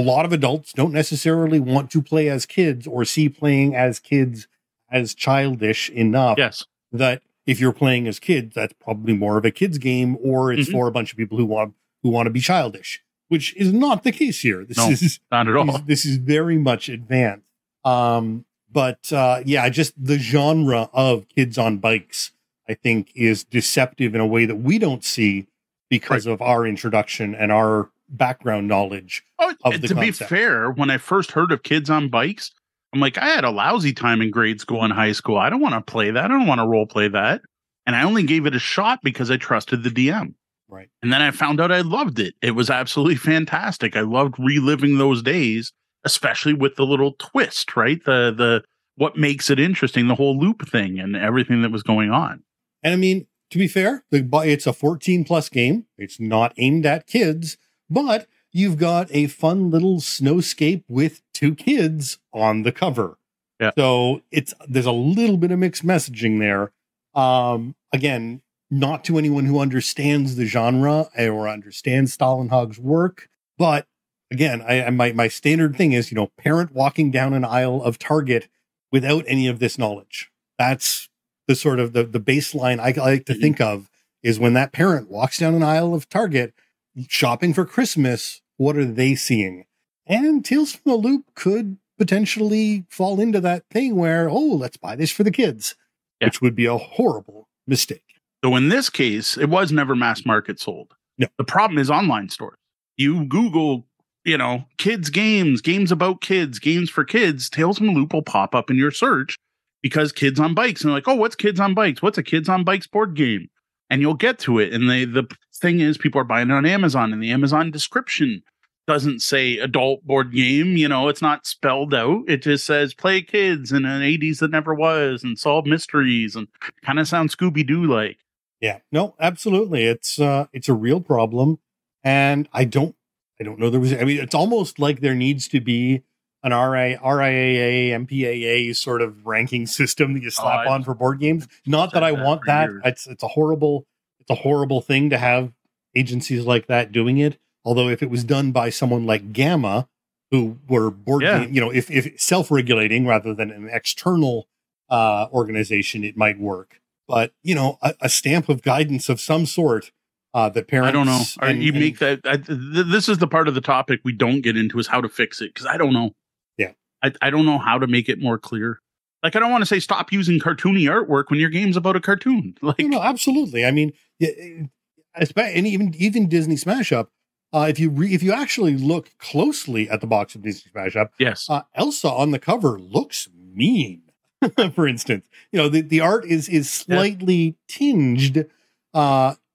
lot of adults don't necessarily want to play as kids or see playing as kids as childish enough. Yes. That if you're playing as kids, that's probably more of a kid's game, or it's for a bunch of people who want to be childish, which is not the case here. This is not at all. This is very much advanced. Just the genre of kids on bikes, I think, is deceptive in a way that we don't see because of our introduction and our background knowledge of the concept. To be fair, when I first heard of kids on bikes, I'm like, I had a lousy time in grade school and high school. I don't want to play that. I don't want to role play that. And I only gave it a shot because I trusted the DM. Right. And then I found out I loved it. It was absolutely fantastic. I loved reliving those days, especially with the little twist, right? The what makes it interesting, the whole loop thing and everything that was going on. And I mean, to be fair, it's a 14 plus game. It's not aimed at kids, but you've got a fun little snowscape with two kids on the cover. Yeah. So there's a little bit of mixed messaging there. Again, not to anyone who understands the genre or understands Stålenhag's work, but again, my standard thing is, you know, parent walking down an aisle of Target without any of this knowledge. That's the sort of the baseline I like to think of, is when that parent walks down an aisle of Target shopping for Christmas, what are they seeing? And Tales from the Loop could potentially fall into that thing where, oh, let's buy this for the kids, which would be a horrible mistake. So in this case, it was never mass market sold. No. The problem is online stores. You Google, you know, kids games, games about kids, games for kids, Tales from the Loop will pop up in your search because kids on bikes. And they're like, oh, what's kids on bikes? What's a kids on bikes board game? And you'll get to it. And the thing is, people are buying it on Amazon, and the Amazon description doesn't say adult board game. You know, it's not spelled out. It just says play kids in an 80s that never was and solve mysteries, and kind of sounds Scooby-Doo like. Yeah, no, absolutely. It's a real problem. And I don't know. It's almost like there needs to be an RIAA, MPAA sort of ranking system that you slap on for board games. Not that I want that. It's a horrible thing to have agencies like that doing it. Although if it was done by someone like Gamma, who were board game, you know, if self-regulating rather than an external organization, it might work. But, you know, a stamp of guidance of some sort. The parents, I don't know. This is the part of the topic we don't get into, is how to fix it, because I don't know. Yeah, I don't know how to make it more clear. Like, I don't want to say stop using cartoony artwork when your game's about a cartoon. Like, no, absolutely. I mean, and even Disney Smash Up. If you actually look closely at the box of Disney Smash Up, yes, Elsa on the cover looks mean. For instance, you know, the art is slightly tinged.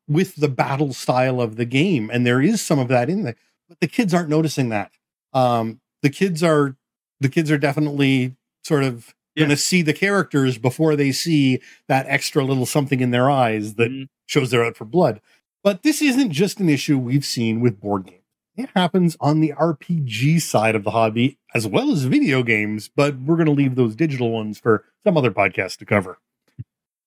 With the battle style of the game. And there is some of that in there, but the kids aren't noticing that. The kids are definitely sort of going to see the characters before they see that extra little something in their eyes that shows they're out for blood. But this isn't just an issue we've seen with board games. It happens on the RPG side of the hobby as well as video games, but we're going to leave those digital ones for some other podcast to cover.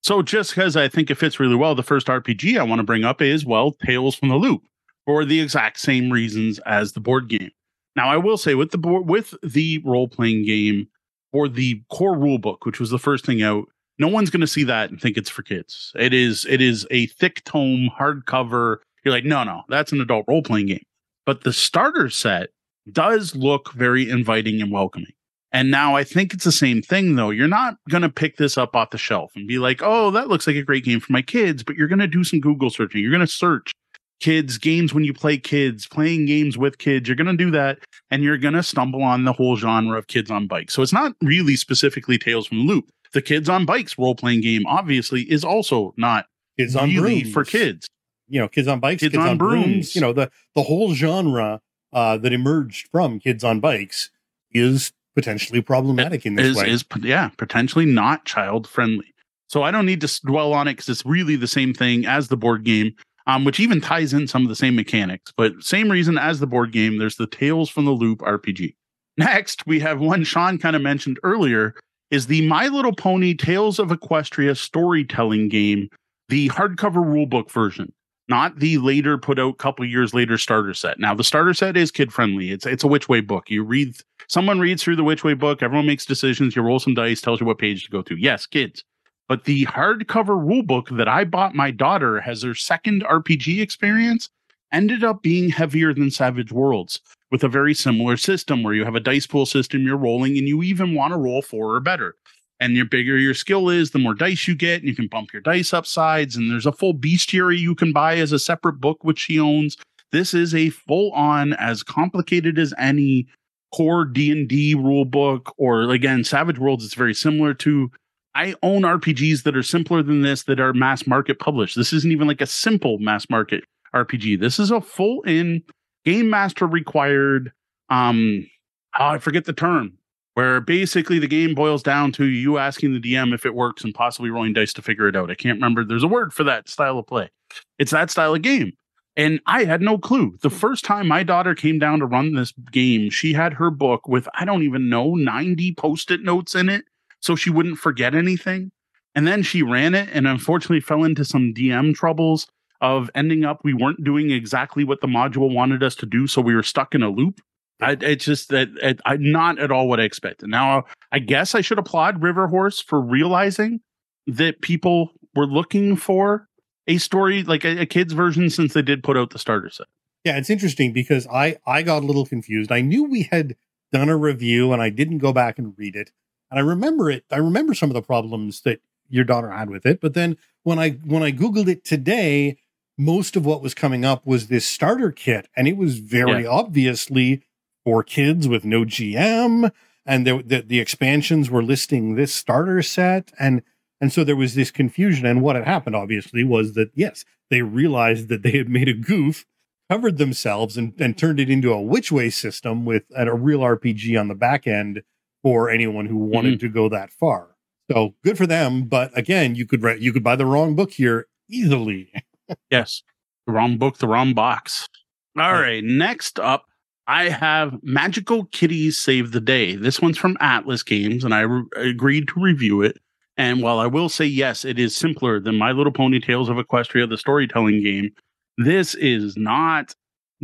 So just because I think it fits really well, the first RPG I want to bring up is, well, Tales from the Loop, for the exact same reasons as the board game. Now, I will say with the role-playing game, or the core rulebook, which was the first thing out, no one's going to see that and think it's for kids. It is a thick tome, hardcover. You're like, no, that's an adult role-playing game. But the starter set does look very inviting and welcoming. And now I think it's the same thing, though. You're not going to pick this up off the shelf and be like, oh, that looks like a great game for my kids. But you're going to do some Google searching. You're going to search kids, games when you play kids, playing games with kids. You're going to do that. And you're going to stumble on the whole genre of kids on bikes. So it's not really specifically Tales from the Loop. The kids on bikes role-playing game, obviously, is also not kids on really brooms. For kids. You know, kids on bikes, kids on brooms. You know, the whole genre that emerged from kids on bikes is potentially problematic in this way. Potentially not child friendly. So I don't need to dwell on it because it's really the same thing as the board game, which even ties in some of the same mechanics. But same reason as the board game, there's the Tales from the Loop RPG. Next, we have one Sean kind of mentioned earlier, is the My Little Pony Tales of Equestria storytelling game, the hardcover rulebook version, not the later put out couple years later starter set. Now, the starter set is kid friendly. It's a Which Way book. Someone reads through the Which Way book. Everyone makes decisions. You roll some dice, tells you what page to go to. Yes, kids. But the hardcover rulebook that I bought my daughter as her second RPG experience ended up being heavier than Savage Worlds, with a very similar system where you have a dice pool system, you're rolling, and you even want to roll 4 or better. And the bigger your skill is, the more dice you get, and you can bump your dice up sides. And there's a full bestiary you can buy as a separate book, which she owns. This is a full-on, as complicated as any core D&D rule book, or again, Savage Worlds it's very similar to. I own RPGs that are simpler than this that are mass market published. This isn't even like a simple mass market RPG. This is a full-in game master required, I forget the term, where basically the game boils down to you asking the DM if it works and possibly rolling dice to figure it out. I can't remember. There's a word for that style of play. It's that style of game. And I had no clue. The first time my daughter came down to run this game, she had her book with, I don't even know, 90 Post-it notes in it, so she wouldn't forget anything. And then she ran it and unfortunately fell into some DM troubles of ending up, we weren't doing exactly what the module wanted us to do, so we were stuck in a loop. It's just that I'm not at all what I expected. Now, I guess I should applaud River Horse for realizing that people were looking for a story, like a kid's version, since they did put out the starter set. Yeah, it's interesting because I got a little confused. I knew we had done a review and I didn't go back and read it. And I remember it. I remember some of the problems that your daughter had with it. But then when I Googled it today, most of what was coming up was this starter kit. And it was very obviously for kids with no GM. And the expansions were listing this starter set. And so there was this confusion. And what had happened, obviously, was that, yes, they realized that they had made a goof, covered themselves, and turned it into a which-way system with a real RPG on the back end for anyone who wanted to go that far. So good for them. But again, you could buy the wrong book here easily. Yes. The wrong book, the wrong box. All right. Next up, I have Magical Kitties Save the Day. This one's from Atlas Games, and I agreed to review it. And while I will say, yes, it is simpler than My Little Pony Tales of Equestria, the storytelling game, this is not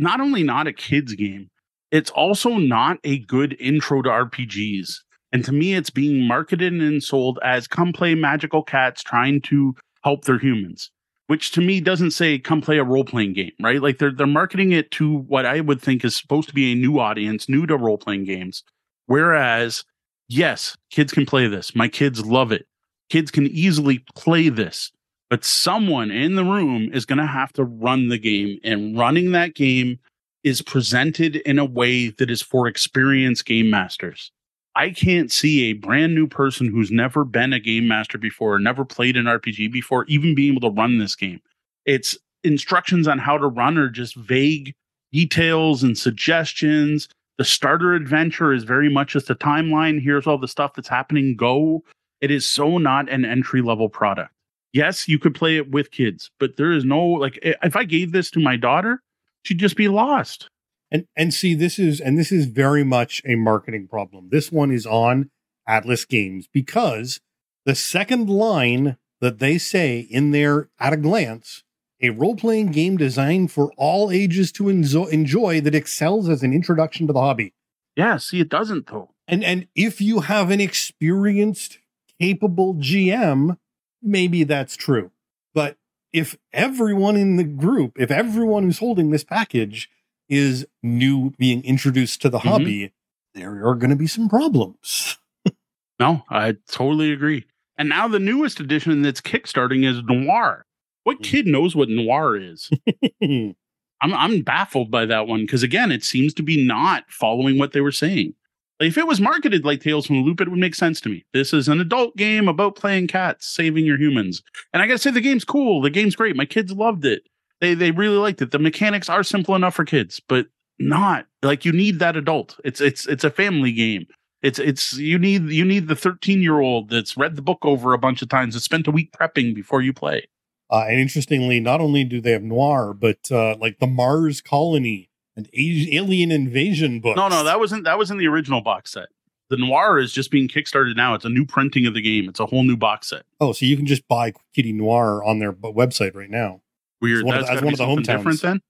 only not a kid's game, it's also not a good intro to RPGs. And to me, it's being marketed and sold as come play magical cats trying to help their humans, which to me doesn't say come play a role-playing game, right? Like they're marketing it to what I would think is supposed to be a new audience, new to role-playing games. Whereas, yes, kids can play this. My kids love it. Kids can easily play this. But someone in the room is going to have to run the game, and running that game is presented in a way that is for experienced game masters. I can't see a brand new person who's never been a game master before, or never played an RPG before, even being able to run this game. Its instructions on how to run are just vague details and suggestions. The starter adventure is very much just a timeline. Here's all the stuff that's happening. Go. It is so not an entry-level product. Yes, you could play it with kids, but there is no, like, if I gave this to my daughter, she'd just be lost. And see, this is very much a marketing problem. This one is on Atlas Games because the second line that they say in there at a glance, a role-playing game designed for all ages to enjoy that excels as an introduction to the hobby. Yeah, see, it doesn't though. And if you have an experienced, capable GM, maybe that's true. But if everyone in the group, if everyone who's holding this package is new, being introduced to the hobby, there are going to be some problems. No, I totally agree. And now the newest edition that's kickstarting is Noir. What kid knows what Noir is? I'm baffled by that one because, again, it seems to be not following what they were saying. Like, if it was marketed like Tales from the Loop, it would make sense to me. This is an adult game about playing cats, saving your humans. And I got to say, the game's cool. The game's great. My kids loved it. They really liked it. The mechanics are simple enough for kids, but not like you need that adult. It's a family game. It's you need the 13-year-old that's read the book over a bunch of times and spent a week prepping before you play. And interestingly, not only do they have Noir, but like the Mars Colony and Alien Invasion books. No, that was in the original box set. The Noir is just being kickstarted now. It's a new printing of the game. It's a whole new box set. Oh, so you can just buy Kitty Noir on their website right now. Weird. That's one of the hometowns. Different then?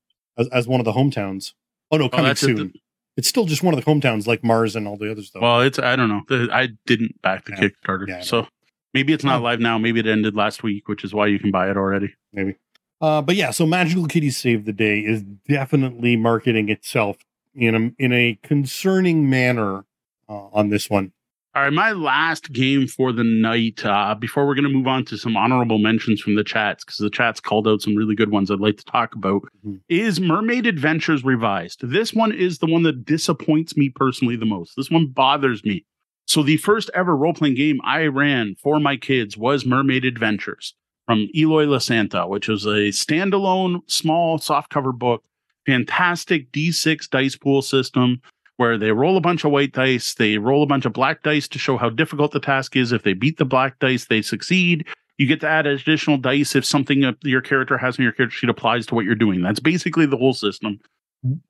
As one of the hometowns. Oh no, coming soon. It's still just one of the hometowns, like Mars and all the other stuff. Well, I don't know. I didn't back the Kickstarter, so maybe it's not live now. Maybe it ended last week, which is why you can buy it already. Maybe. But yeah, so Magical Kitties Save the Day is definitely marketing itself in a concerning manner on this one. All right, my last game for the night, before we're going to move on to some honorable mentions from the chats, because the chats called out some really good ones I'd like to talk about, is Mermaid Adventures Revised. This one is the one that disappoints me personally the most. This one bothers me. So the first ever role-playing game I ran for my kids was Mermaid Adventures from Eloy LaSanta, which was a standalone, small, softcover book, fantastic D6 dice pool system, where they roll a bunch of white dice, they roll a bunch of black dice to show how difficult the task is. If they beat the black dice, they succeed. You get to add additional dice if something your character has in your character sheet applies to what you're doing. That's basically the whole system.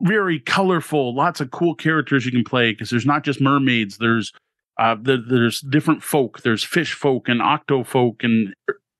Very colorful, lots of cool characters you can play, because there's not just mermaids. There's there's different folk. There's fish folk and octo folk and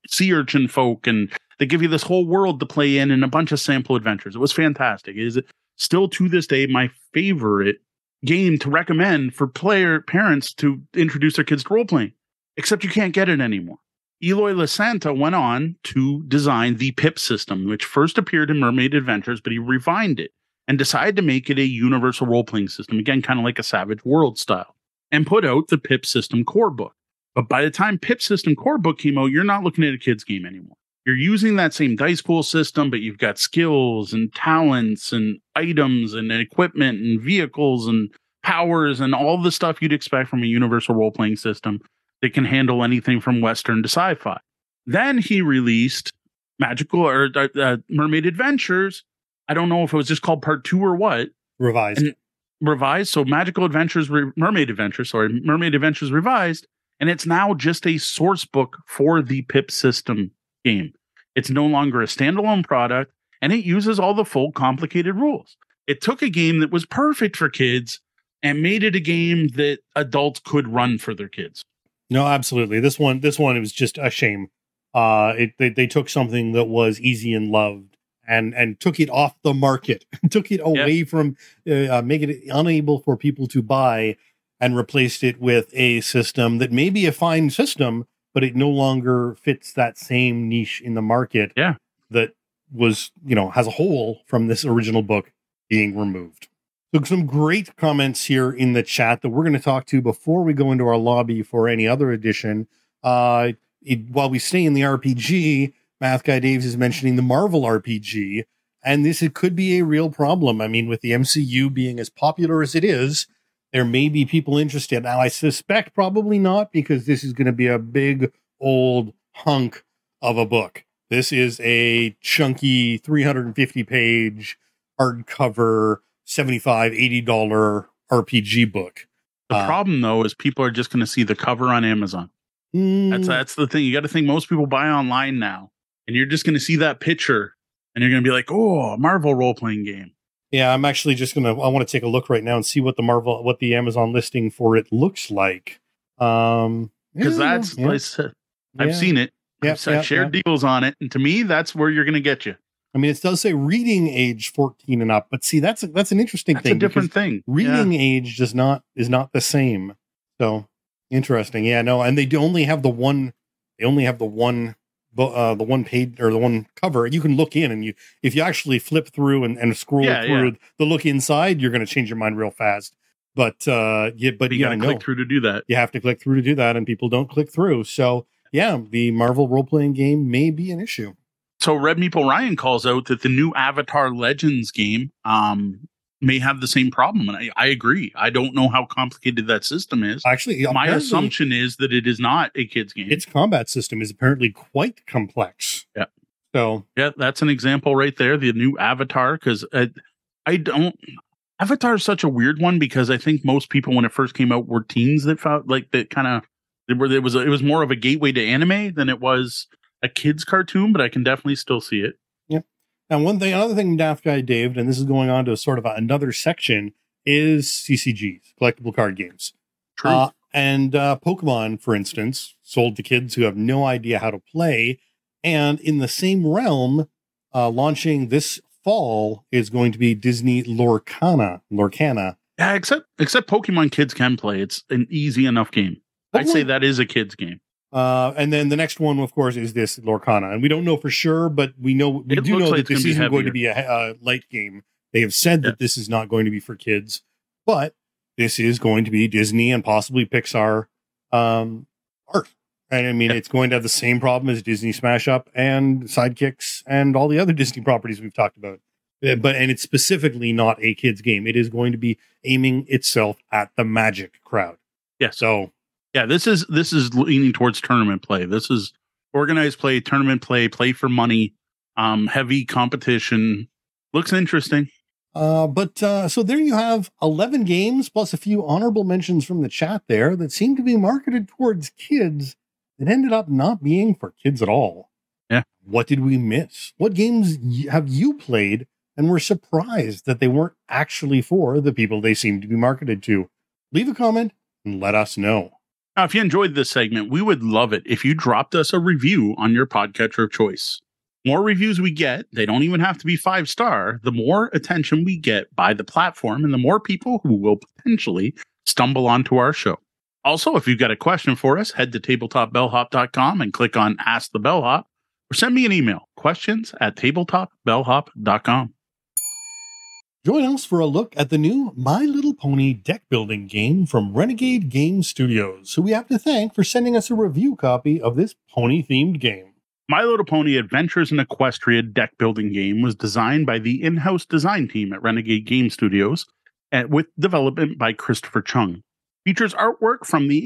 sea urchin folk, and they give you this whole world to play in and a bunch of sample adventures. It was fantastic. It is still to this day my favorite game to recommend for parents to introduce their kids to role-playing, except you can't get it anymore. Eloy LaSanta went on to design the PIP system, which first appeared in Mermaid Adventures, but he refined it and decided to make it a universal role-playing system, again, kind of like a Savage World style, and put out the PIP system core book. But by the time PIP system core book came out, you're not looking at a kid's game anymore. You're using that same dice pool system, but you've got skills and talents and items and equipment and vehicles and powers and all the stuff you'd expect from a universal role-playing system that can handle anything from Western to sci-fi. Then he released Mermaid Adventures. I don't know if it was just called Part 2 or what. Revised. So Mermaid Adventures Revised. And it's now just a source book for the PIP system game. It's no longer a standalone product, and it uses all the full complicated rules. It took a game that was perfect for kids and made it a game that adults could run for their kids. No, absolutely. This one, it was just a shame. They took something that was easy and loved and took it off the market, took it away from, making it unable for people to buy, and replaced it with a system that may be a fine system, but it no longer fits that same niche in the market that was, has a hole from this original book being removed. So some great comments here in the chat that we're going to talk to before we go into our lobby for any other edition. While we stay in the RPG, Math Guy Daves is mentioning the Marvel RPG, and it could be a real problem. I mean, with the MCU being as popular as it is, there may be people interested. Now, I suspect probably not, because this is going to be a big old hunk of a book. This is a chunky 350-page hardcover $75, $80 RPG book. The problem, though, is people are just going to see the cover on Amazon. That's the thing. You got to think most people buy online now, and you're just going to see that picture, and you're going to be like, oh, a Marvel role-playing game. Yeah, I'm actually just I want to take a look right now and see what the Amazon listing for it looks like. Because that's, like I said, I've seen it. I've shared deals on it. And to me, that's where you're going to get you. I mean, it does say reading age 14 and up, but see, that's an interesting thing. That's a different thing. Reading age is not the same. So interesting. Yeah, no. And they only have the one page or the one cover. You can look in, and if you actually flip through and scroll through the look inside, you're going to change your mind real fast. But you got to click through to do that. You have to click through to do that, and people don't click through. So yeah, the Marvel role playing game may be an issue. So Red Meeple Ryan calls out that the new Avatar Legends game may have the same problem, and I agree. I don't know how complicated that system is. Actually, my assumption is that it is not a kid's game. Its combat system is apparently quite complex. Yeah. So yeah, that's an example right there. The new Avatar, because Avatar is such a weird one, because I think most people when it first came out were teens that felt like that it was more of a gateway to anime than it was a kid's cartoon, but I can definitely still see it. Now, another thing, Daft Guy Dave, and this is going on to sort of another section, is CCGs, collectible card games. True. And Pokemon, for instance, sold to kids who have no idea how to play. And in the same realm, launching this fall is going to be Disney Lorcana. Yeah, except Pokemon kids can play. It's an easy enough game. I'd say that is a kid's game. And then the next one, of course, is this Lorcana, and we don't know for sure, but we do know that this isn't going to be a light game. They have said that this is not going to be for kids, but this is going to be Disney and possibly Pixar art. And I mean, it's going to have the same problem as Disney Smash Up and Sidekicks and all the other Disney properties we've talked about. And it's specifically not a kids game. It is going to be aiming itself at the Magic crowd. Yeah. So. Yeah, this is leaning towards tournament play. This is organized play, tournament play, play for money, heavy competition. Looks interesting. So there you have 11 games plus a few honorable mentions from the chat there that seem to be marketed towards kids that ended up not being for kids at all. Yeah. What did we miss? What games have you played and were surprised that they weren't actually for the people they seem to be marketed to? Leave a comment and let us know. Now, if you enjoyed this segment, we would love it if you dropped us a review on your podcatcher of choice. more reviews we get, they don't even have to be 5-star, the more attention we get by the platform and the more people who will potentially stumble onto our show. Also, if you've got a question for us, head to tabletopbellhop.com and click on Ask the Bellhop, or send me an email, questions@tabletopbellhop.com. Join us for a look at the new My Little Pony deck building game from Renegade Game Studios, who we have to thank for sending us a review copy of this pony-themed game. My Little Pony Adventures in Equestria deck building game was designed by the in-house design team at Renegade Game Studios, with development by Christopher Chung. Features artwork from the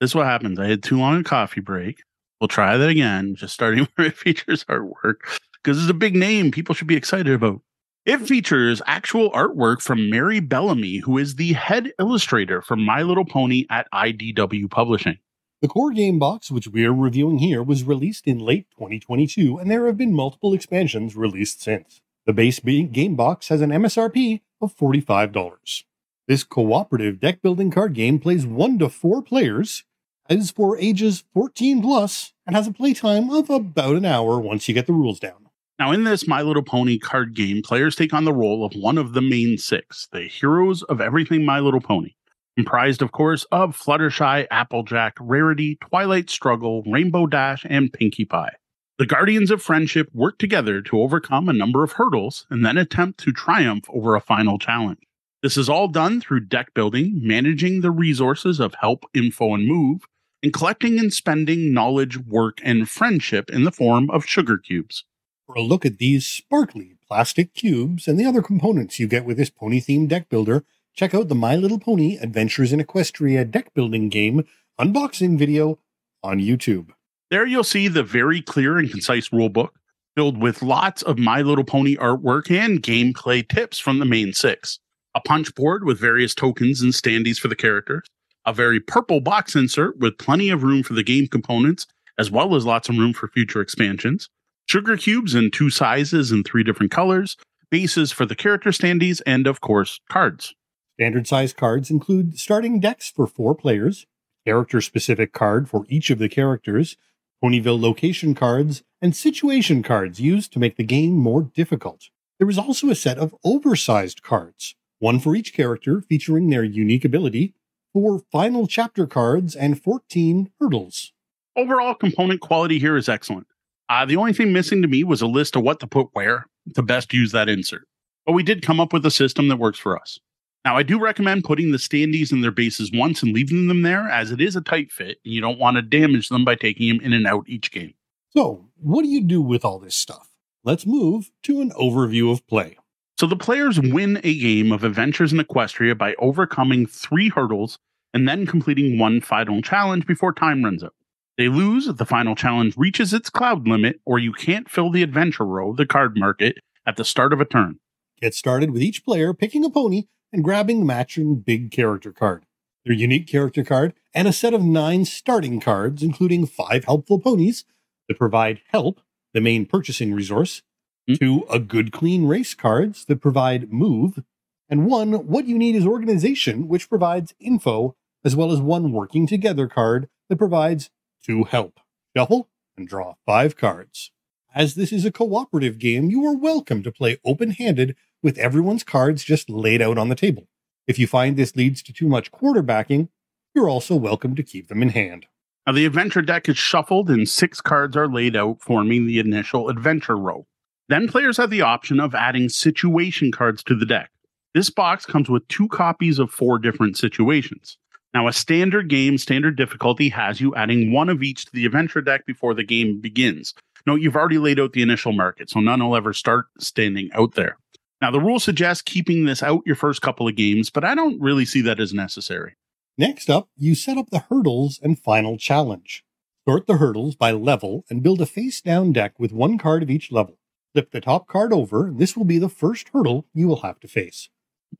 This is what happens. I had too long a coffee break. We'll try that again, just starting with features artwork, because it's a big name people should be excited about. It features actual artwork from Mary Bellamy, who is the head illustrator for My Little Pony at IDW Publishing. The core game box, which we are reviewing here, was released in late 2022, and there have been multiple expansions released since. The base game box has an MSRP of $45. This cooperative deck-building card game plays 1 to 4 players, is for ages 14 plus, and has a playtime of about an hour once you get the rules down. Now, in this My Little Pony card game, players take on the role of one of the main six, the heroes of everything My Little Pony, comprised, of course, of Fluttershy, Applejack, Rarity, Twilight Struggle, Rainbow Dash, and Pinkie Pie. The Guardians of Friendship work together to overcome a number of hurdles and then attempt to triumph over a final challenge. This is all done through deck building, managing the resources of help, info, and move, and collecting and spending knowledge, work, and friendship in the form of sugar cubes. For a look at these sparkly plastic cubes and the other components you get with this pony-themed deck builder, check out the My Little Pony Adventures in Equestria deck building game unboxing video on YouTube. There you'll see the very clear and concise rulebook, filled with lots of My Little Pony artwork and gameplay tips from the main six, a punch board with various tokens and standees for the characters, a very purple box insert with plenty of room for the game components, as well as lots of room for future expansions, sugar cubes in 2 sizes and 3 different colors, bases for the character standees, and, of course, cards. Standard size cards include starting decks for 4 players, character-specific card for each of the characters, Ponyville location cards, and situation cards used to make the game more difficult. There is also a set of oversized cards, one for each character featuring their unique ability, 4 final chapter cards, and 14 hurdles. Overall component quality here is excellent. The only thing missing to me was a list of what to put where to best use that insert. But we did come up with a system that works for us. Now, I do recommend putting the standees in their bases once and leaving them there, as it is a tight fit, and you don't want to damage them by taking them in and out each game. So, what do you do with all this stuff? Let's move to an overview of play. So, the players win a game of Adventures in Equestria by overcoming 3 hurdles and then completing 1 final challenge before time runs out. They lose if the final challenge reaches its cloud limit, or you can't fill the adventure row, the card market, at the start of a turn. Get started with each player picking a pony and grabbing the matching big character card, their unique character card, and a set of 9 starting cards, including 5 helpful ponies that provide help, the main purchasing resource, 2 a good clean race cards that provide move, and 1 what you need is organization, which provides info, as well as 1 working together card that provides to help. Shuffle and draw 5 cards. As this is a cooperative game, you are welcome to play open-handed with everyone's cards just laid out on the table. If you find this leads to too much quarterbacking, you're also welcome to keep them in hand. Now, the adventure deck is shuffled and 6 cards are laid out, forming the initial adventure row. Then players have the option of adding situation cards to the deck. This box comes with 2 copies of 4 different situations. Now, a standard game, standard difficulty has you adding 1 of each to the adventure deck before the game begins. Note, you've already laid out the initial market, so none will ever start standing out there. Now, the rules suggest keeping this out your first couple of games, but I don't really see that as necessary. Next up, you set up the hurdles and final challenge. Sort the hurdles by level and build a face-down deck with 1 card of each level. Flip the top card over, and this will be the first hurdle you will have to face.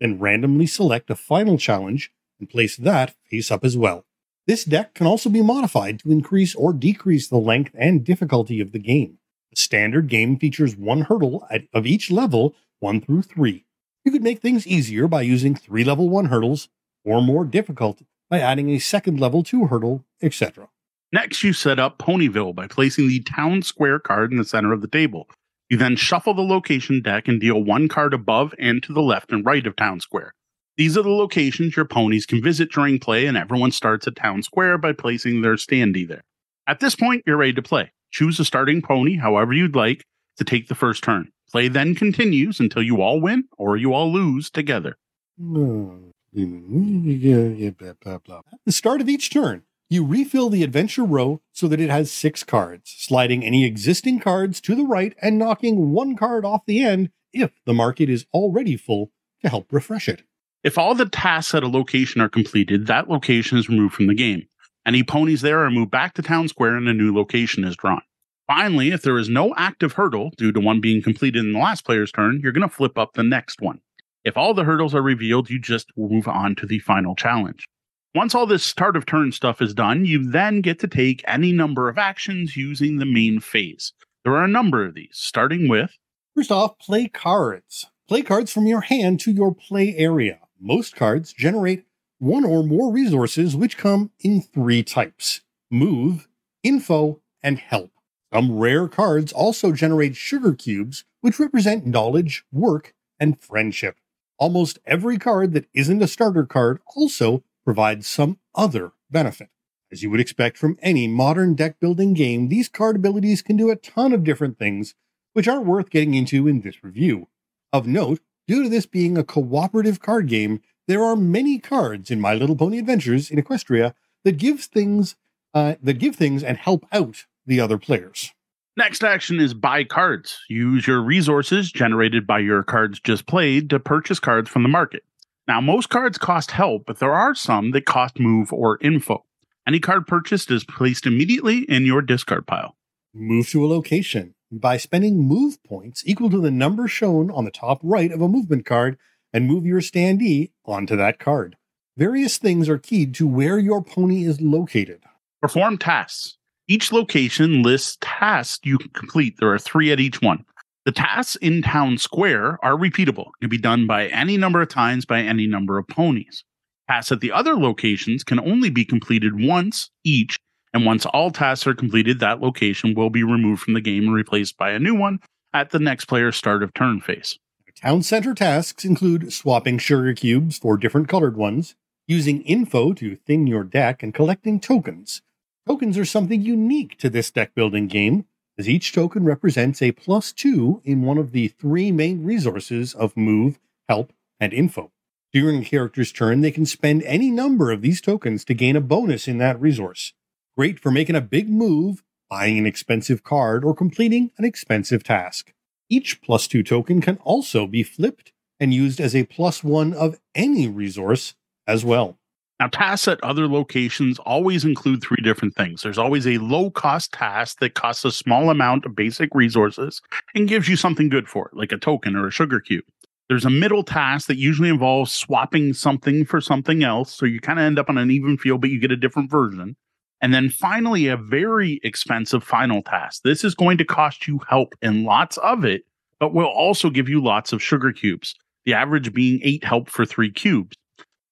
Then randomly select a final challenge and place that face up as well. This deck can also be modified to increase or decrease the length and difficulty of the game. The standard game features 1 hurdle of each level, 1 through 3. You could make things easier by using 3 level 1 hurdles, or more difficult by adding a second level 2 hurdle, etc. Next, you set up Ponyville by placing the town square card in the center of the table. You then shuffle the location deck and deal one card above and to the left and right of town square. These are the locations your ponies can visit during play, and everyone starts at town square by placing their standee there. At this point, you're ready to play. Choose a starting pony, however you'd like, to take the first turn. Play then continues until you all win or you all lose together. At the start of each turn, you refill the adventure row so that it has 6 cards, sliding any existing cards to the right and knocking 1 card off the end if the market is already full to help refresh it. If all the tasks at a location are completed, that location is removed from the game. Any ponies there are moved back to town square and a new location is drawn. Finally, if there is no active hurdle due to one being completed in the last player's turn, you're going to flip up the next one. If all the hurdles are revealed, you just move on to the final challenge. Once all this start of turn stuff is done, you then get to take any number of actions using the main phase. There are a number of these, starting with... First off, play cards. Play cards from your hand to your play area. Most cards generate 1 or more resources, which come in 3 types: move, info, and help. Some rare cards also generate sugar cubes, which represent knowledge, work, and friendship. Almost every card that isn't a starter card also provides some other benefit. As you would expect from any modern deck-building game, these card abilities can do a ton of different things, which aren't worth getting into in this review. Of note, due to this being a cooperative card game, there are many cards in My Little Pony Adventures in Equestria that give things and help out the other players. Next action is buy cards. Use your resources generated by your cards just played to purchase cards from the market. Now, most cards cost help, but there are some that cost move or info. Any card purchased is placed immediately in your discard pile. Move to a location by spending move points equal to the number shown on the top right of a movement card and move your standee onto that card. Various things are keyed to where your pony is located. Perform tasks. Each location lists tasks you can complete. There are 3 at each one. The tasks in Town Square are repeatable. It can be done by any number of times by any number of ponies. Tasks at the other locations can only be completed once each, and once all tasks are completed, that location will be removed from the game and replaced by a new one at the next player's start of turn phase. Town Center tasks include swapping sugar cubes for different colored ones, using info to thin your deck, and collecting tokens. Tokens are something unique to this deck-building game, as each token represents a +2 in one of the 3 main resources of move, help, and info. During a character's turn, they can spend any number of these tokens to gain a bonus in that resource. Great for making a big move, buying an expensive card, or completing an expensive task. Each +2 token can also be flipped and used as a +1 of any resource as well. Now, tasks at other locations always include 3 different things. There's always a low-cost task that costs a small amount of basic resources and gives you something good for it, like a token or a sugar cube. There's a middle task that usually involves swapping something for something else, so you kind of end up on an even field, but you get a different version. And then finally, a very expensive final task. This is going to cost you help and lots of it, but will also give you lots of sugar cubes, the average being 8 help for 3 cubes.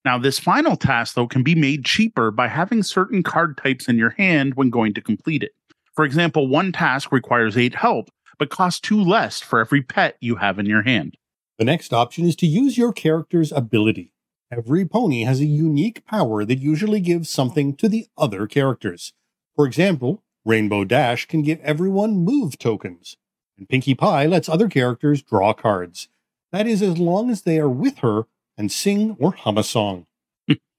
Now, this final task, though, can be made cheaper by having certain card types in your hand when going to complete it. For example, one task requires 8 help, but costs 2 less for every pet you have in your hand. The next option is to use your character's ability. Every pony has a unique power that usually gives something to the other characters. For example, Rainbow Dash can give everyone move tokens, and Pinkie Pie lets other characters draw cards. That is, as long as they are with her and sing or hum a song.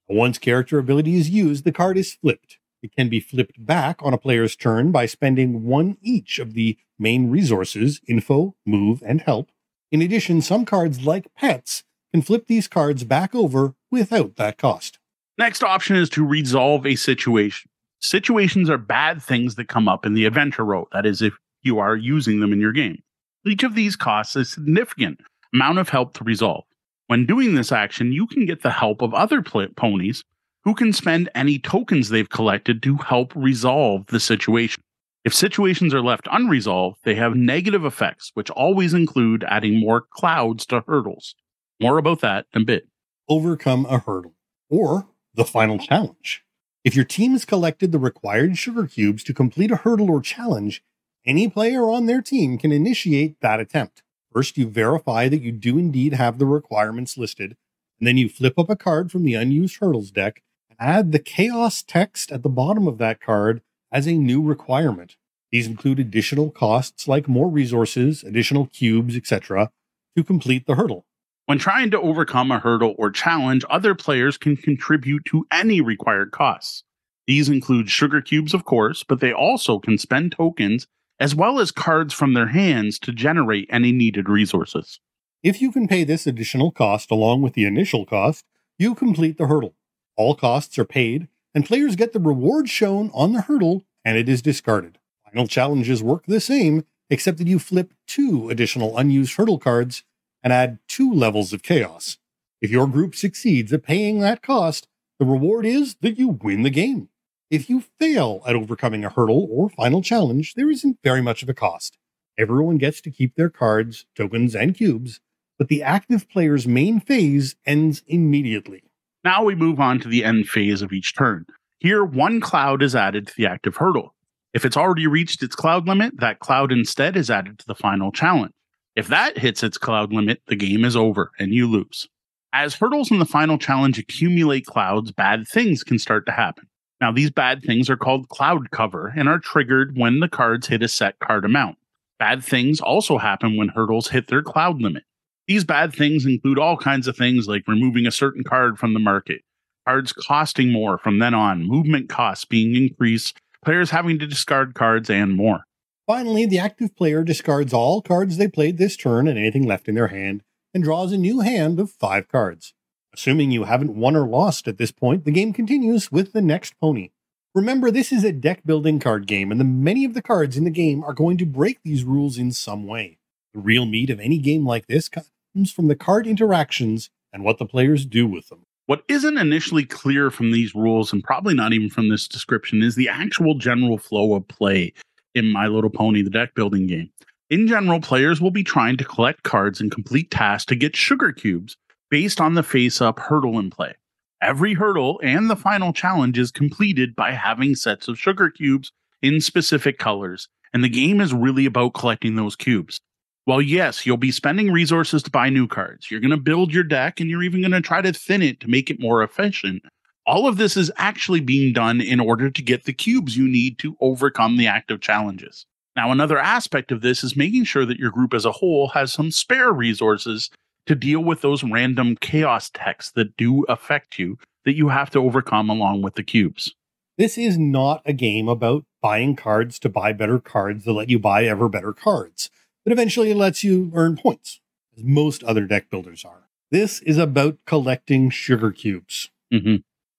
Once character ability is used, the card is flipped. It can be flipped back on a player's turn by spending 1 each of the main resources, info, move, and help. In addition, some cards, like pets, can flip these cards back over without that cost. Next option is to resolve a situation. Situations are bad things that come up in the adventure row, that is, if you are using them in your game. Each of these costs a significant amount of help to resolve. When doing this action, you can get the help of other ponies who can spend any tokens they've collected to help resolve the situation. If situations are left unresolved, they have negative effects, which always include adding more clouds to hurdles. More about that in a bit. Overcome a hurdle, or the final challenge. If your team has collected the required sugar cubes to complete a hurdle or challenge, any player on their team can initiate that attempt. First, you verify that you do indeed have the requirements listed, and then you flip up a card from the unused hurdles deck and add the chaos text at the bottom of that card as a new requirement. These include additional costs like more resources, additional cubes, etc., to complete the hurdle. When trying to overcome a hurdle or challenge, other players can contribute to any required costs. These include sugar cubes, of course, but they also can spend tokens as well as cards from their hands to generate any needed resources. If you can pay this additional cost along with the initial cost, you complete the hurdle. All costs are paid, and players get the reward shown on the hurdle, and it is discarded. Final challenges work the same, except that you flip 2 additional unused hurdle cards and add 2 levels of chaos. If your group succeeds at paying that cost, the reward is that you win the game. If you fail at overcoming a hurdle or final challenge, there isn't very much of a cost. Everyone gets to keep their cards, tokens, and cubes, but the active player's main phase ends immediately. Now we move on to the end phase of each turn. Here, 1 cloud is added to the active hurdle. If it's already reached its cloud limit, that cloud instead is added to the final challenge. If that hits its cloud limit, the game is over and you lose. As hurdles in the final challenge accumulate clouds, bad things can start to happen. Now, these bad things are called cloud cover and are triggered when the cards hit a set card amount. Bad things also happen when hurdles hit their cloud limit. These bad things include all kinds of things like removing a certain card from the market, cards costing more from then on, movement costs being increased, players having to discard cards, and more. Finally, the active player discards all cards they played this turn and anything left in their hand, and draws a new hand of 5 cards. Assuming you haven't won or lost at this point, the game continues with the next pony. Remember, this is a deck-building card game, and many of the cards in the game are going to break these rules in some way. The real meat of any game like this comes from the card interactions and what the players do with them. What isn't initially clear from these rules, and probably not even from this description, is the actual general flow of play in My Little Pony, the deck-building game. In general, players will be trying to collect cards and complete tasks to get sugar cubes based on the face-up hurdle in play. Every hurdle and the final challenge is completed by having sets of sugar cubes in specific colors, and the game is really about collecting those cubes. Well, yes, you'll be spending resources to buy new cards. You're going to build your deck, and you're even going to try to thin it to make it more efficient. All of this is actually being done in order to get the cubes you need to overcome the active challenges. Now, another aspect of this is making sure that your group as a whole has some spare resources to deal with those random chaos texts that do affect you, that you have to overcome along with the cubes. This is not a game about buying cards to buy better cards that let you buy ever better cards. But eventually it lets you earn points, as most other deck builders are. This is about collecting sugar cubes. Mm-hmm.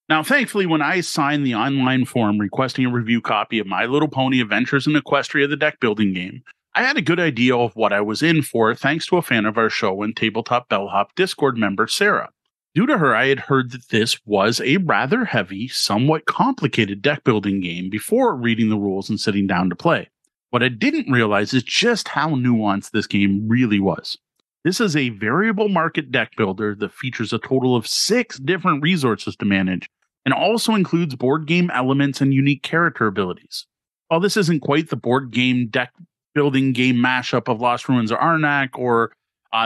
Now, thankfully, when I signed the online form requesting a review copy of My Little Pony Adventures in Equestria, the deck building game, I had a good idea of what I was in for thanks to a fan of our show and Tabletop Bellhop Discord member, Sarah. Due to her, I had heard that this was a rather heavy, somewhat complicated deck building game before reading the rules and sitting down to play. What I didn't realize is just how nuanced this game really was. This is a variable market deck builder that features a total of 6 different resources to manage, and also includes board game elements and unique character abilities. While this isn't quite the board game deck building game mashup of Lost Ruins of Arnak or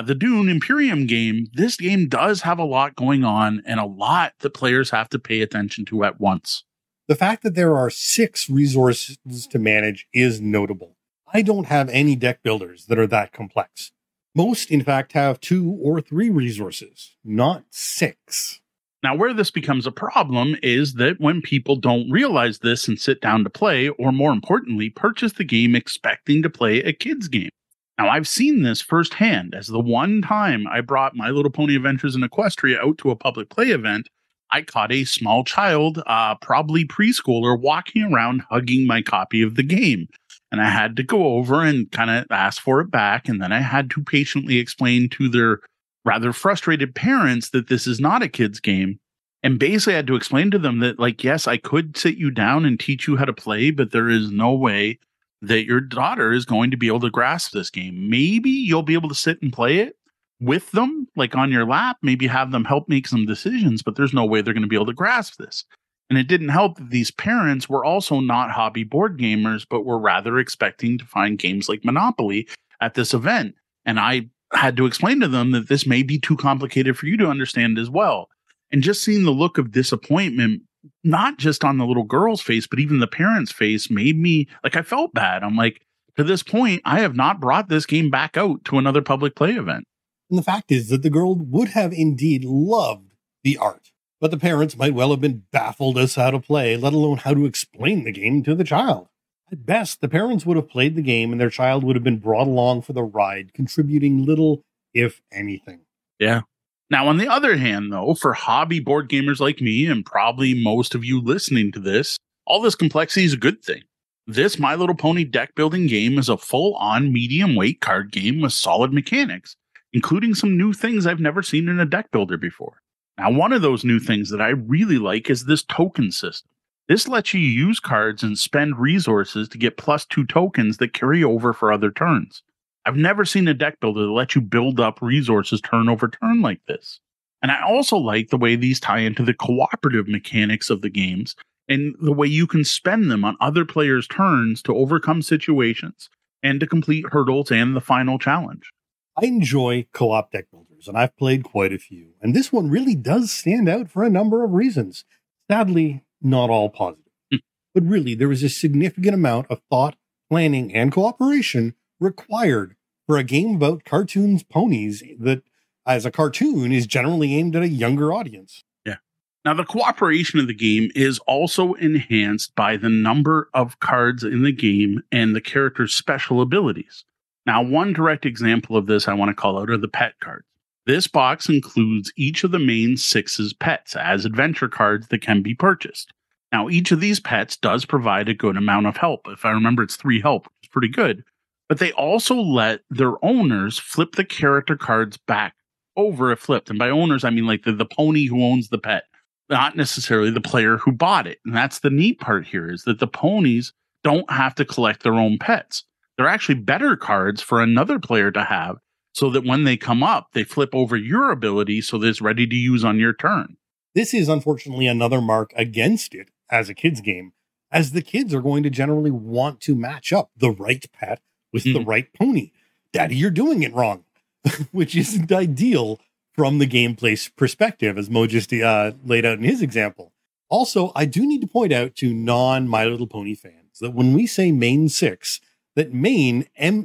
the Dune Imperium game, this game does have a lot going on and a lot that players have to pay attention to at once. The fact that there are 6 resources to manage is notable. I don't have any deck builders that are that complex. Most, in fact, have 2 or 3 resources, not 6. Now, where this becomes a problem is that when people don't realize this and sit down to play, or more importantly, purchase the game expecting to play a kid's game. Now, I've seen this firsthand, as the one time I brought My Little Pony Adventures in Equestria out to a public play event, I caught a small child, probably preschooler, walking around hugging my copy of the game. And I had to go over and kind of ask for it back. And then I had to patiently explain to their rather frustrated parents that this is not a kid's game. And basically I had to explain to them that, like, yes, I could sit you down and teach you how to play, but there is no way that your daughter is going to be able to grasp this game. Maybe you'll be able to sit and play it with them, like on your lap, maybe have them help make some decisions, but there's no way they're going to be able to grasp this. And it didn't help that these parents were also not hobby board gamers, but were rather expecting to find games like Monopoly at this event. And I had to explain to them that this may be too complicated for you to understand as well. And just seeing the look of disappointment, not just on the little girl's face, but even the parents' face, made me, like, I felt bad. I'm like, to this point, I have not brought this game back out to another public play event. And the fact is that the girl would have indeed loved the art, but the parents might well have been baffled as to how to play, let alone how to explain the game to the child. At best, the parents would have played the game and their child would have been brought along for the ride, contributing little, if anything. Yeah. Now, on the other hand, though, for hobby board gamers like me, and probably most of you listening to this, all this complexity is a good thing. This My Little Pony deck building game is a full-on medium weight card game with solid mechanics, including some new things I've never seen in a deck builder before. Now, one of those new things that I really like is this token system. This lets you use cards and spend resources to get +2 tokens that carry over for other turns. I've never seen a deck builder that lets you build up resources turn over turn like this. And I also like the way these tie into the cooperative mechanics of the games and the way you can spend them on other players' turns to overcome situations and to complete hurdles and the final challenge. I enjoy co-op deck builders, and I've played quite a few, and this one really does stand out for a number of reasons. Sadly, not all positive. But really, there is a significant amount of thought, planning, and cooperation required for a game about cartoons ponies that, as a cartoon, is generally aimed at a younger audience. Yeah. Now, the cooperation of the game is also enhanced by the number of cards in the game and the character's special abilities. Now, one direct example of this I want to call out are the pet cards. This box includes each of the main 6's pets as adventure cards that can be purchased. Now, each of these pets does provide a good amount of help. If I remember, it's 3 help, which is pretty good. But they also let their owners flip the character cards back over if flipped. And by owners, I mean like the pony who owns the pet, not necessarily the player who bought it. And that's the neat part here, is that the ponies don't have to collect their own pets. They're actually better cards for another player to have, so that when they come up, they flip over your ability so that it's ready to use on your turn. This is unfortunately another mark against it as a kid's game, as the kids are going to generally want to match up the right pet with the right pony. Daddy, you're doing it wrong, which isn't ideal from the gameplay's perspective, as Mo just laid out in his example. Also, I do need to point out to non-My Little Pony fans that when we say main 6, that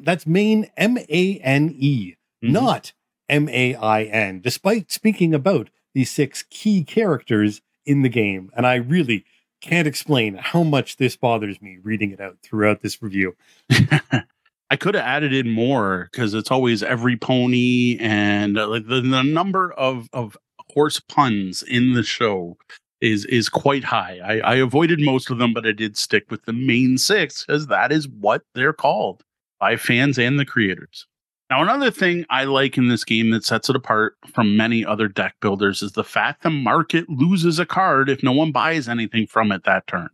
that's main M-A-N-E, not M-A-I-N, despite speaking about the 6 key characters in the game. And I really can't explain how much this bothers me reading it out throughout this review. I could have added in more, because it's always every pony, and like the number of horse puns in the show is quite high. I avoided most of them, but I did stick with the main 6, because that is what they're called by fans and the creators. Now, another thing I like in this game that sets it apart from many other deck builders is the fact the market loses a card if no one buys anything from it that turn.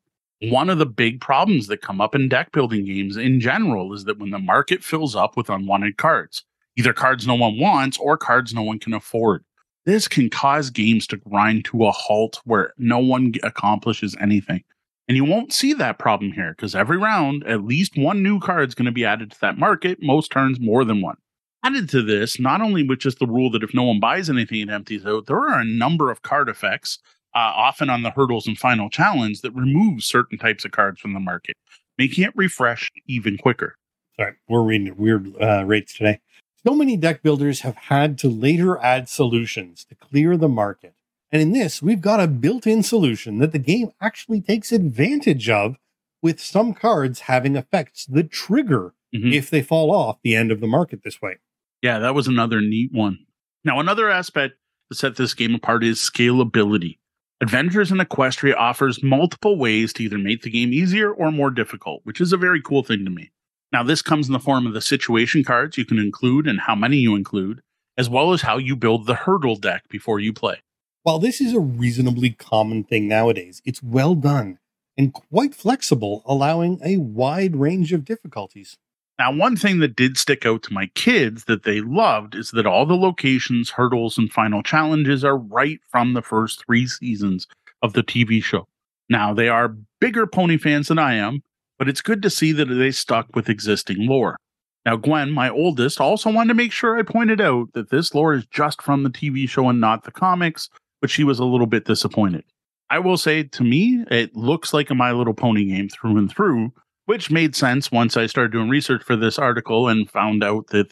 One of the big problems that come up in deck building games in general is that when the market fills up with unwanted cards, either cards no one wants or cards no one can afford, this can cause games to grind to a halt where no one accomplishes anything. And you won't see that problem here, because every round, at least one new card is going to be added to that market, most turns more than one. Added to this, not only with just the rule that if no one buys anything, it empties out, there are a number of card effects, often on the hurdles and final challenge, that removes certain types of cards from the market, making it refreshed even quicker. Sorry, we're reading weird rates today. So many deck builders have had to later add solutions to clear the market. And in this, we've got a built-in solution that the game actually takes advantage of, with some cards having effects that trigger if they fall off the end of the market this way. Yeah, that was another neat one. Now, another aspect to set this game apart is scalability. Adventures in Equestria offers multiple ways to either make the game easier or more difficult, which is a very cool thing to me. Now, this comes in the form of the situation cards you can include and how many you include, as well as how you build the hurdle deck before you play. While this is a reasonably common thing nowadays, it's well done and quite flexible, allowing a wide range of difficulties. Now, one thing that did stick out to my kids that they loved is that all the locations, hurdles, and final challenges are right from the first 3 seasons of the TV show. Now, they are bigger pony fans than I am, but it's good to see that they stuck with existing lore. Now, Gwen, my oldest, also wanted to make sure I pointed out that this lore is just from the TV show and not the comics, but she was a little bit disappointed. I will say, to me, it looks like a My Little Pony game through and through, which made sense once I started doing research for this article and found out that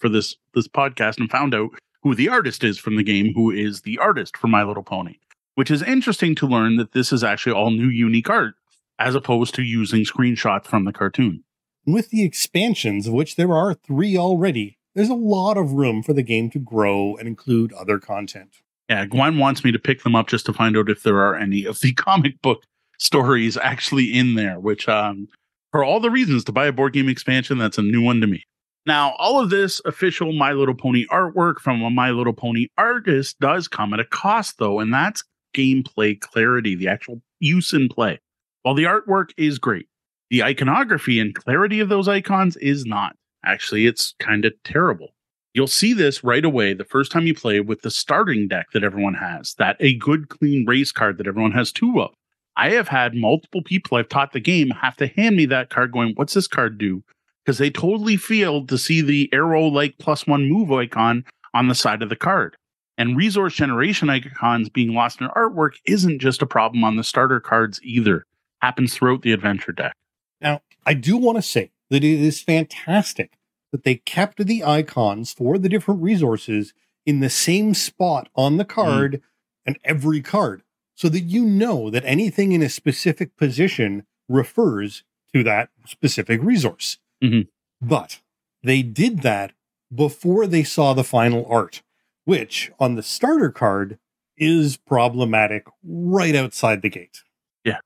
for this podcast and found out who the artist is from the game, who is the artist for My Little Pony, which is interesting to learn that this is actually all new unique art as opposed to using screenshots from the cartoon. With the expansions, of which there are 3 already, there's a lot of room for the game to grow and include other content. Yeah, Gwen wants me to pick them up just to find out if there are any of the comic book stories actually in there, which for all the reasons to buy a board game expansion, that's a new one to me. Now, all of this official My Little Pony artwork from a My Little Pony artist does come at a cost, though, and that's gameplay clarity, the actual use in play. While the artwork is great, the iconography and clarity of those icons is not. Actually, it's kind of terrible. You'll see this right away the first time you play with the starting deck that everyone has, that a good, clean race card that everyone has 2 of. I have had multiple people I've taught the game have to hand me that card going, what's this card do? Because they totally failed to see the arrow-like +1 move icon on the side of the card. And resource generation icons being lost in artwork isn't just a problem on the starter cards either. Happens throughout the adventure deck. Now, I do want to say that it is fantastic that they kept the icons for the different resources in the same spot on the card and every card, so that you know that anything in a specific position refers to that specific resource. Mm-hmm. But they did that before they saw the final art, which on the starter card is problematic right outside the gate. Yeah.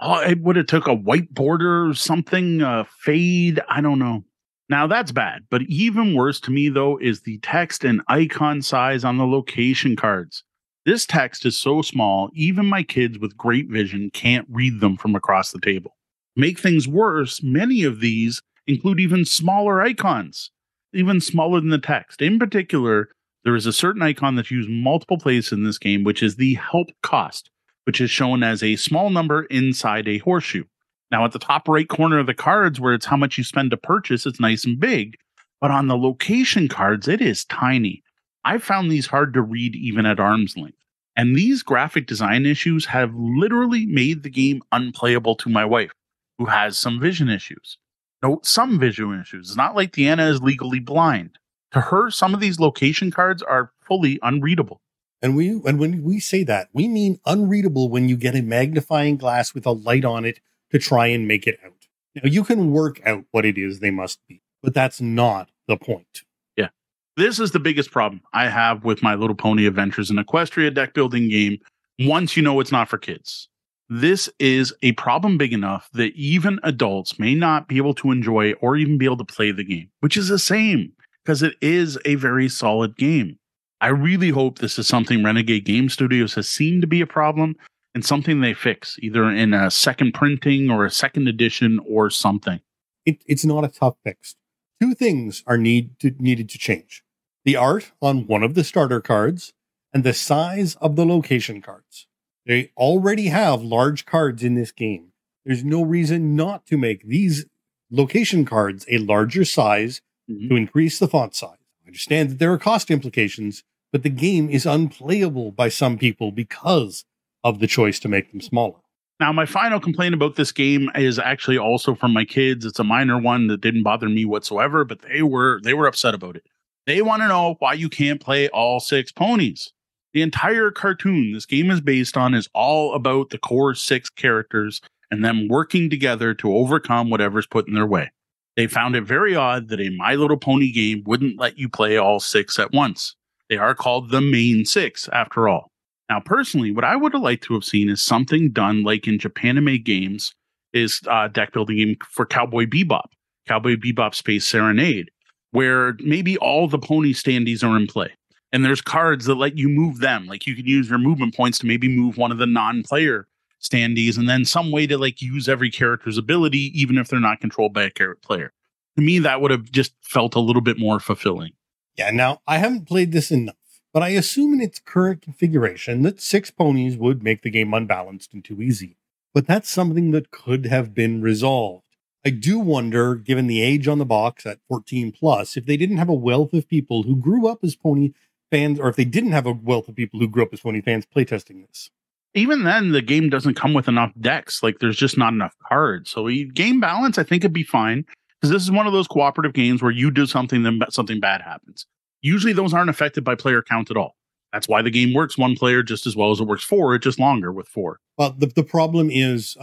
Oh, it would have took a white border or something, a fade. I don't know. Now that's bad, but even worse to me, though, is the text and icon size on the location cards. This text is so small, even my kids with great vision can't read them from across the table. Make things worse, many of these include even smaller icons, even smaller than the text. In particular, there is a certain icon that's used multiple places in this game, which is the help cost, which is shown as a small number inside a horseshoe. Now, at the top right corner of the cards where it's how much you spend to purchase, it's nice and big. But on the location cards, it is tiny. I found these hard to read even at arm's length. And these graphic design issues have literally made the game unplayable to my wife, who has some vision issues. Note some vision issues. It's not like Deanna is legally blind. To her, some of these location cards are fully unreadable. And when we say that, we mean unreadable when you get a magnifying glass with a light on it to try and make it out. Now, you can work out what it is they must be, but that's not the point. Yeah. This is the biggest problem I have with My Little Pony Adventures in Equestria deck building game once you know it's not for kids. This is a problem big enough that even adults may not be able to enjoy or even be able to play the game, which is the same because it is a very solid game. I really hope this is something Renegade Game Studios has seen to be a problem and something they fix, either in a second printing or a second edition or something. It's not a tough fix. 2 things are needed to change. The art on one of the starter cards and the size of the location cards. They already have large cards in this game. There's no reason not to make these location cards a larger size to increase the font size. I understand that there are cost implications, but the game is unplayable by some people because of the choice to make them smaller. Now, my final complaint about this game is actually also from my kids. It's a minor one that didn't bother me whatsoever, but they were upset about it. They want to know why you can't play all 6 ponies. The entire cartoon this game is based on is all about the core 6 characters and them working together to overcome whatever's put in their way. They found it very odd that a My Little Pony game wouldn't let you play all 6 at once. They are called the main 6, after all. Now, personally, what I would have liked to have seen is something done like in Japanime games is deck building game for Cowboy Bebop Space Serenade, where maybe all the pony standees are in play. And there's cards that let you move them. Like you can use your movement points to maybe move one of the non-player standees and then some way to like use every character's ability, even if they're not controlled by a character player. To me, that would have just felt a little bit more fulfilling. Yeah, now I haven't played this enough, but I assume in its current configuration that 6 ponies would make the game unbalanced and too easy. but that's something that could have been resolved. I do wonder, given the age on the box at 14 plus, if they didn't have a wealth of people who grew up as pony fans, or if they didn't have a wealth of people who grew up as pony fans playtesting this. Even then, the game doesn't come with enough decks. Like, there's just not enough cards. So game balance, I think it'd be fine, because this is one of those cooperative games where you do something, then something bad happens. Usually those aren't affected by player count at all. That's why the game works one player just as well as it works four. It's just longer with four. Well, the problem is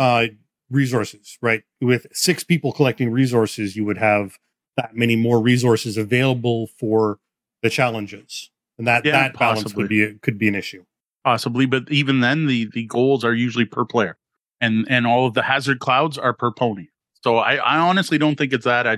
resources, right? With six people collecting resources, you would have that many more resources available for the challenges. And that balance could be an issue. Possibly, but even then, the goals are usually per player. And all of the hazard clouds are per pony. So I honestly don't think it's that. I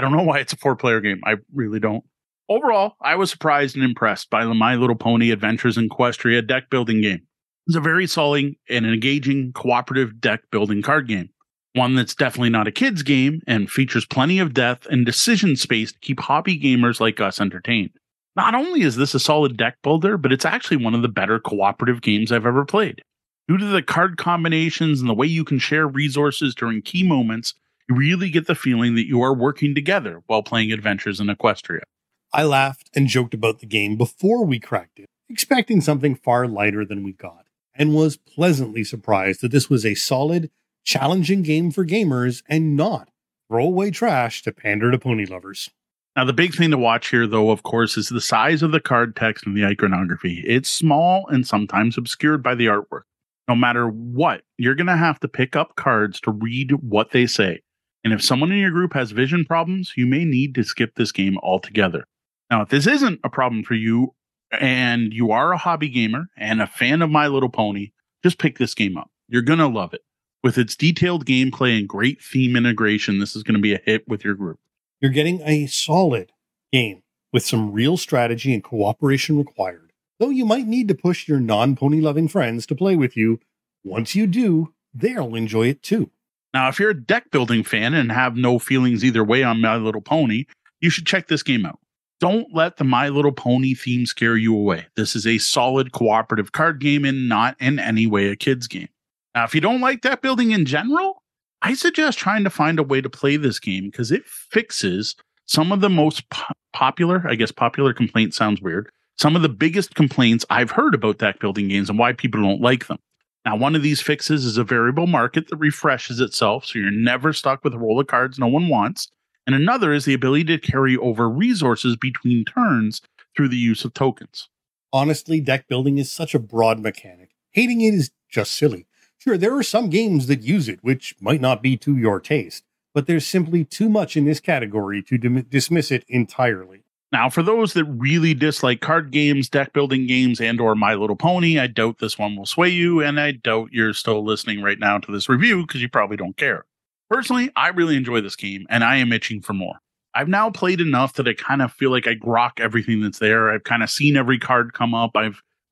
don't know why it's a four-player game. I really don't. Overall, I was surprised and impressed by the My Little Pony Adventures in Questria deck building game. It's a very solid and engaging cooperative deck building card game. One that's definitely not a kid's game and features plenty of depth and decision space to keep hobby gamers like us entertained. Not only is this a solid deck builder, but it's actually one of the better cooperative games I've ever played. Due to the card combinations and the way you can share resources during key moments, you really get the feeling that you are working together while playing Adventures in Equestria. I laughed and joked about the game before we cracked it, expecting something far lighter than we got, and was pleasantly surprised that this was a solid, challenging game for gamers and not throwaway trash to pander to pony lovers. Now, the big thing to watch here, though, of course, is the size of the card text and the iconography. It's small and sometimes obscured by the artwork. No matter what, you're going to have to pick up cards to read what they say. And if someone in your group has vision problems, you may need to skip this game altogether. Now, if this isn't a problem for you, and you are a hobby gamer and a fan of My Little Pony, just pick this game up. You're going to love it. With its detailed gameplay and great theme integration, this is going to be a hit with your group. You're getting a solid game with some real strategy and cooperation required, though you might need to push your non-pony-loving friends to play with you. Once you do, they'll enjoy it too. Now, if you're a deck-building fan and have no feelings either way on My Little Pony, you should check this game out. Don't let the My Little Pony theme scare you away. This is a solid cooperative card game and not in any way a kid's game. Now, if you don't like deck building in general, I suggest trying to find a way to play this game because it fixes some of the most popular complaint sounds weird, some of the biggest complaints I've heard about deck building games and why people don't like them. Now, one of these fixes is a variable market that refreshes itself, so you're never stuck with a roll of cards no one wants. And another is the ability to carry over resources between turns through the use of tokens. Honestly, deck building is such a broad mechanic. Hating it is just silly. Sure, there are some games that use it, which might not be to your taste, but there's simply too much in this category to dismiss it entirely. Now, for those that really dislike card games, deck building games, and or My Little Pony, I doubt this one will sway you, and I doubt you're still listening right now to this review because you probably don't care. Personally, I really enjoy this game, and I am itching for more. I've now played enough that I kind of feel like I grok everything that's there. I've kind of seen every card come up.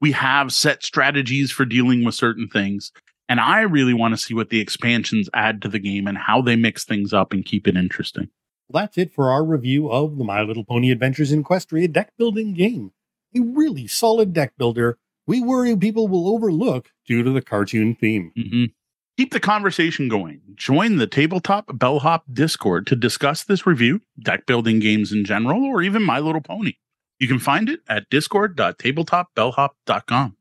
We have set strategies for dealing with certain things, and I really want to see what the expansions add to the game and how they mix things up and keep it interesting. Well, that's it for our review of the My Little Pony Adventures in Questria deck-building game. A really solid deck builder we worry people will overlook due to the cartoon theme. Mm-hmm. Keep the conversation going. Join the Tabletop Bellhop Discord to discuss this review, deck building games in general, or even My Little Pony. You can find it at discord.tabletopbellhop.com.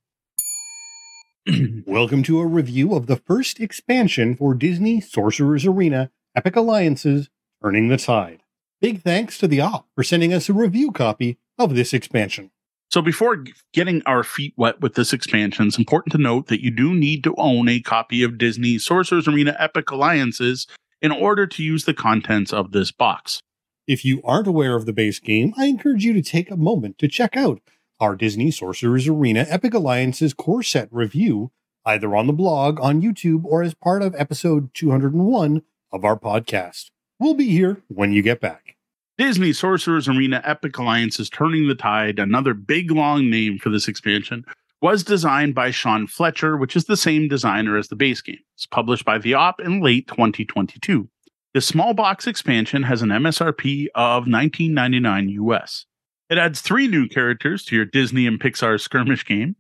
Welcome to a review of the first expansion for Disney Sorcerer's Arena, Epic Alliances, Turning the Tide. Big thanks to The Op for sending us a review copy of this expansion. So before getting our feet wet with this expansion, it's important to note that you do need to own a copy of Disney Sorcerer's Arena Epic Alliances in order to use the contents of this box. If you aren't aware of the base game, I encourage you to take a moment to check out our Disney Sorcerer's Arena Epic Alliances core set review, either on the blog, on YouTube, or as part of episode 201 of our podcast. We'll be here when you get back. Disney Sorcerer's Arena Epic Alliances Turning the Tide, another big long name for this expansion, was designed by Sean Fletcher, which is the same designer as the base game. It's published by The Op in late 2022. This small box expansion has an MSRP of $19.99 US. It adds 3 new characters to your Disney and Pixar skirmish game,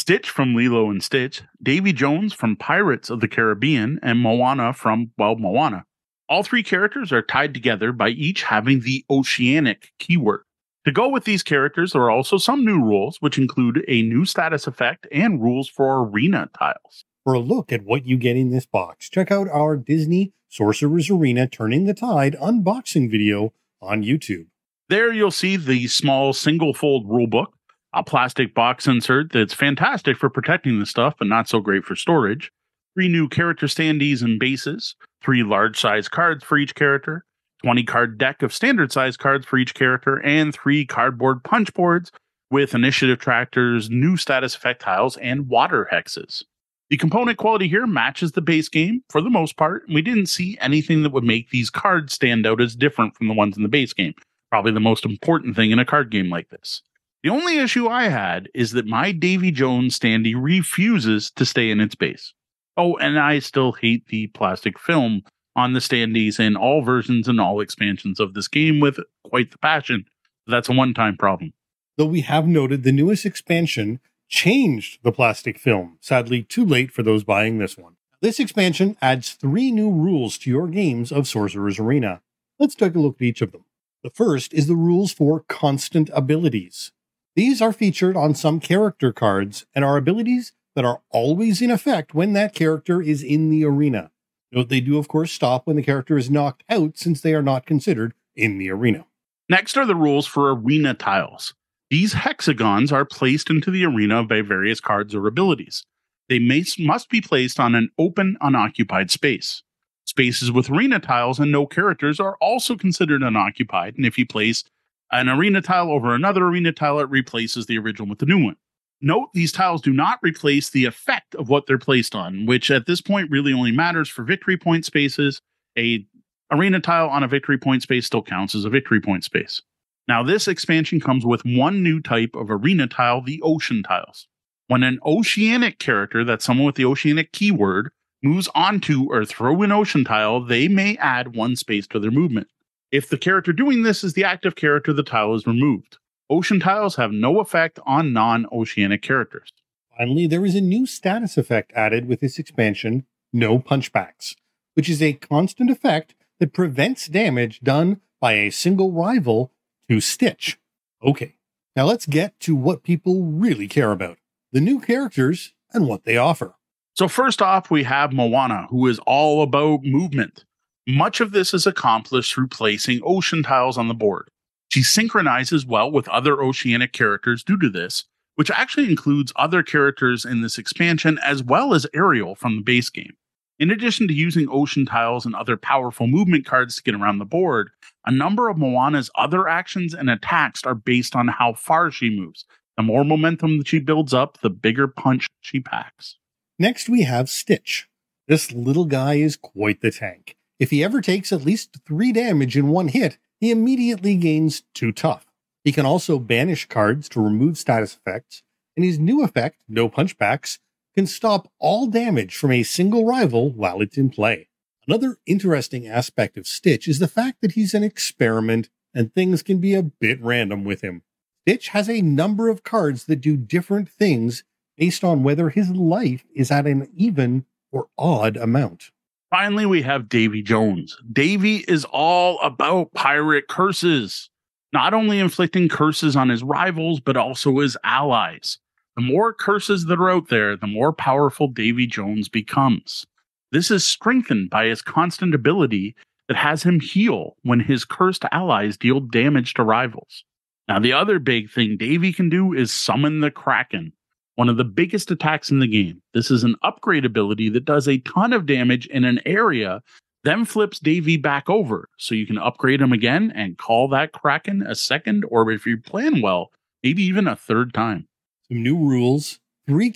Stitch from Lilo and Stitch, Davy Jones from Pirates of the Caribbean, and Moana from, well, Moana. All three characters are tied together by each having the oceanic keyword. To go with these characters, there are also some new rules, which include a new status effect and rules for arena tiles. For a look at what you get in this box, check out our Disney Sorcerer's Arena Turning the Tide unboxing video on YouTube. There you'll see the small single-fold rulebook, a plastic box insert that's fantastic for protecting the stuff but not so great for storage, 3 new character standees and bases, 3 large-size cards for each character, 20-card deck of standard-size cards for each character, and 3 cardboard punch boards with initiative tractors, new status effect tiles, and water hexes. The component quality here matches the base game for the most part, and we didn't see anything that would make these cards stand out as different from the ones in the base game, probably the most important thing in a card game like this. The only issue I had is that my Davy Jones standee refuses to stay in its base. Oh, and I still hate the plastic film on the standees in all versions and all expansions of this game with quite the passion. That's a one-time problem. Though we have noted the newest expansion changed the plastic film. Sadly, too late for those buying this one. This expansion adds 3 new rules to your games of Sorcerer's Arena. Let's take a look at each of them. The first is the rules for constant abilities. These are featured on some character cards and are abilities that are always in effect when that character is in the arena. Note they do, of course, stop when the character is knocked out since they are not considered in the arena. Next are the rules for arena tiles. These hexagons are placed into the arena by various cards or abilities. They must be placed on an open, unoccupied space. Spaces with arena tiles and no characters are also considered unoccupied, and if you place an arena tile over another arena tile, it replaces the original with the new one. Note, these tiles do not replace the effect of what they're placed on, which at this point really only matters for victory point spaces. A arena tile on a victory point space still counts as a victory point space. Now, this expansion comes with one new type of arena tile, the ocean tiles. When an oceanic character, that's someone with the oceanic keyword, moves onto or through an ocean tile, they may add 1 space to their movement. If the character doing this is the active character, the tile is removed. Ocean tiles have no effect on non-oceanic characters. Finally, there is a new status effect added with this expansion, No Punchbacks, which is a constant effect that prevents damage done by a single rival to Stitch. Okay, now let's get to what people really care about, the new characters and what they offer. So first off, we have Moana, who is all about movement. Much of this is accomplished through placing ocean tiles on the board. She synchronizes well with other oceanic characters due to this, which actually includes other characters in this expansion, as well as Ariel from the base game. In addition to using ocean tiles and other powerful movement cards to get around the board, a number of Moana's other actions and attacks are based on how far she moves. The more momentum that she builds up, the bigger punch she packs. Next, we have Stitch. This little guy is quite the tank. If he ever takes at least 3 damage in one hit, he immediately gains 2 tough. He can also banish cards to remove status effects, and his new effect, No Punchbacks, can stop all damage from a single rival while it's in play. Another interesting aspect of Stitch is the fact that he's an experiment and things can be a bit random with him. Stitch has a number of cards that do different things based on whether his life is at an even or odd amount. Finally, we have Davy Jones. Davy is all about pirate curses, not only inflicting curses on his rivals, but also his allies. The more curses that are out there, the more powerful Davy Jones becomes. This is strengthened by his constant ability that has him heal when his cursed allies deal damage to rivals. Now, the other big thing Davy can do is summon the Kraken, one of the biggest attacks in the game. This is an upgrade ability that does a ton of damage in an area, then flips Davy back over, so you can upgrade him again and call that Kraken a second, or if you plan well, maybe even a third time. Some new rules, three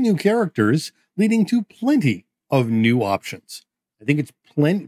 new characters, leading to plenty of new options. I think it's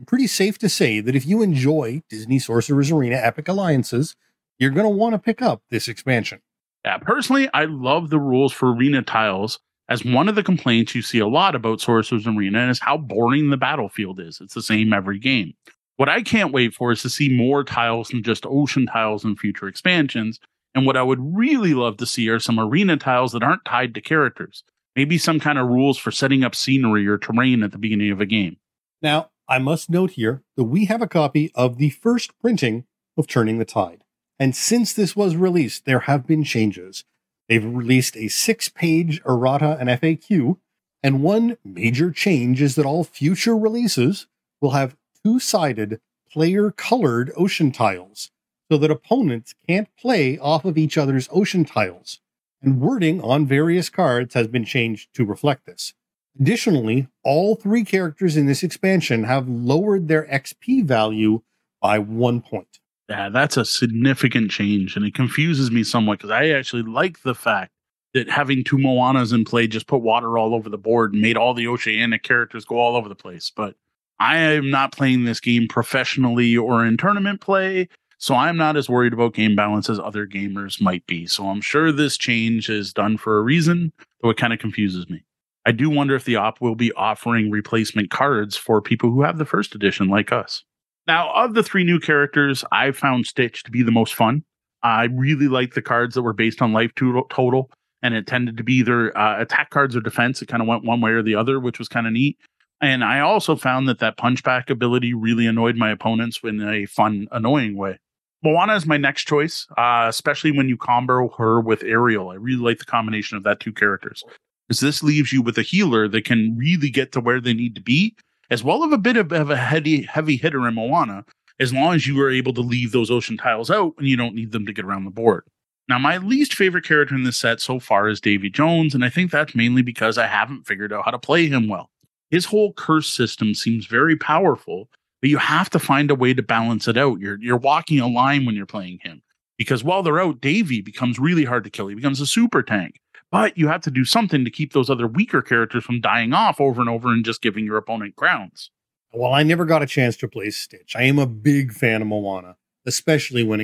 pretty safe to say that if you enjoy Disney Sorcerer's Arena Epic Alliances, you're going to want to pick up this expansion. Yeah, personally, I love the rules for arena tiles, as one of the complaints you see a lot about Sorcerer's Arena is how boring the battlefield is. It's the same every game. What I can't wait for is to see more tiles than just ocean tiles in future expansions, And what I would really love to see are some arena tiles that aren't tied to characters. Maybe some kind of rules for setting up scenery or terrain at the beginning of a game. Now, I must note here that we have a copy of the first printing of Turning the Tide. And since this was released, there have been changes. They've released a 6-page errata and FAQ. And one major change is that all future releases will have two-sided, player-colored ocean tiles, so that opponents can't play off of each other's ocean tiles. And wording on various cards has been changed to reflect this. Additionally, all three characters in this expansion have lowered their XP value by 1 point. Yeah, that's a significant change, and it confuses me somewhat because I actually like the fact that having two Moanas in play just put water all over the board and made all the oceanic characters go all over the place. But I am not playing this game professionally or in tournament play, so I'm not as worried about game balance as other gamers might be. So I'm sure this change is done for a reason, though it kind of confuses me. I do wonder if the op will be offering replacement cards for people who have the first edition like us. Now, of the three new characters, I found Stitch to be the most fun. I really liked the cards that were based on life total, and it tended to be either attack cards or defense. It kind of went one way or the other, which was kind of neat. And I also found that punch-back ability really annoyed my opponents in a fun, annoying way. Moana is my next choice, especially when you combo her with Ariel. I really like the combination of that two characters, because this leaves you with a healer that can really get to where they need to be, as well as a bit of a heavy hitter in Moana, as long as you are able to leave those ocean tiles out and you don't need them to get around the board. Now, my least favorite character in this set so far is Davy Jones, and I think that's mainly because I haven't figured out how to play him well. His whole curse system seems very powerful, but you have to find a way to balance it out. You're walking a line when you're playing him, because while they're out, Davy becomes really hard to kill. He becomes a super tank, but you have to do something to keep those other weaker characters from dying off over and over and just giving your opponent crowns. Well, I never got a chance to play Stitch. I am a big fan of Moana, especially when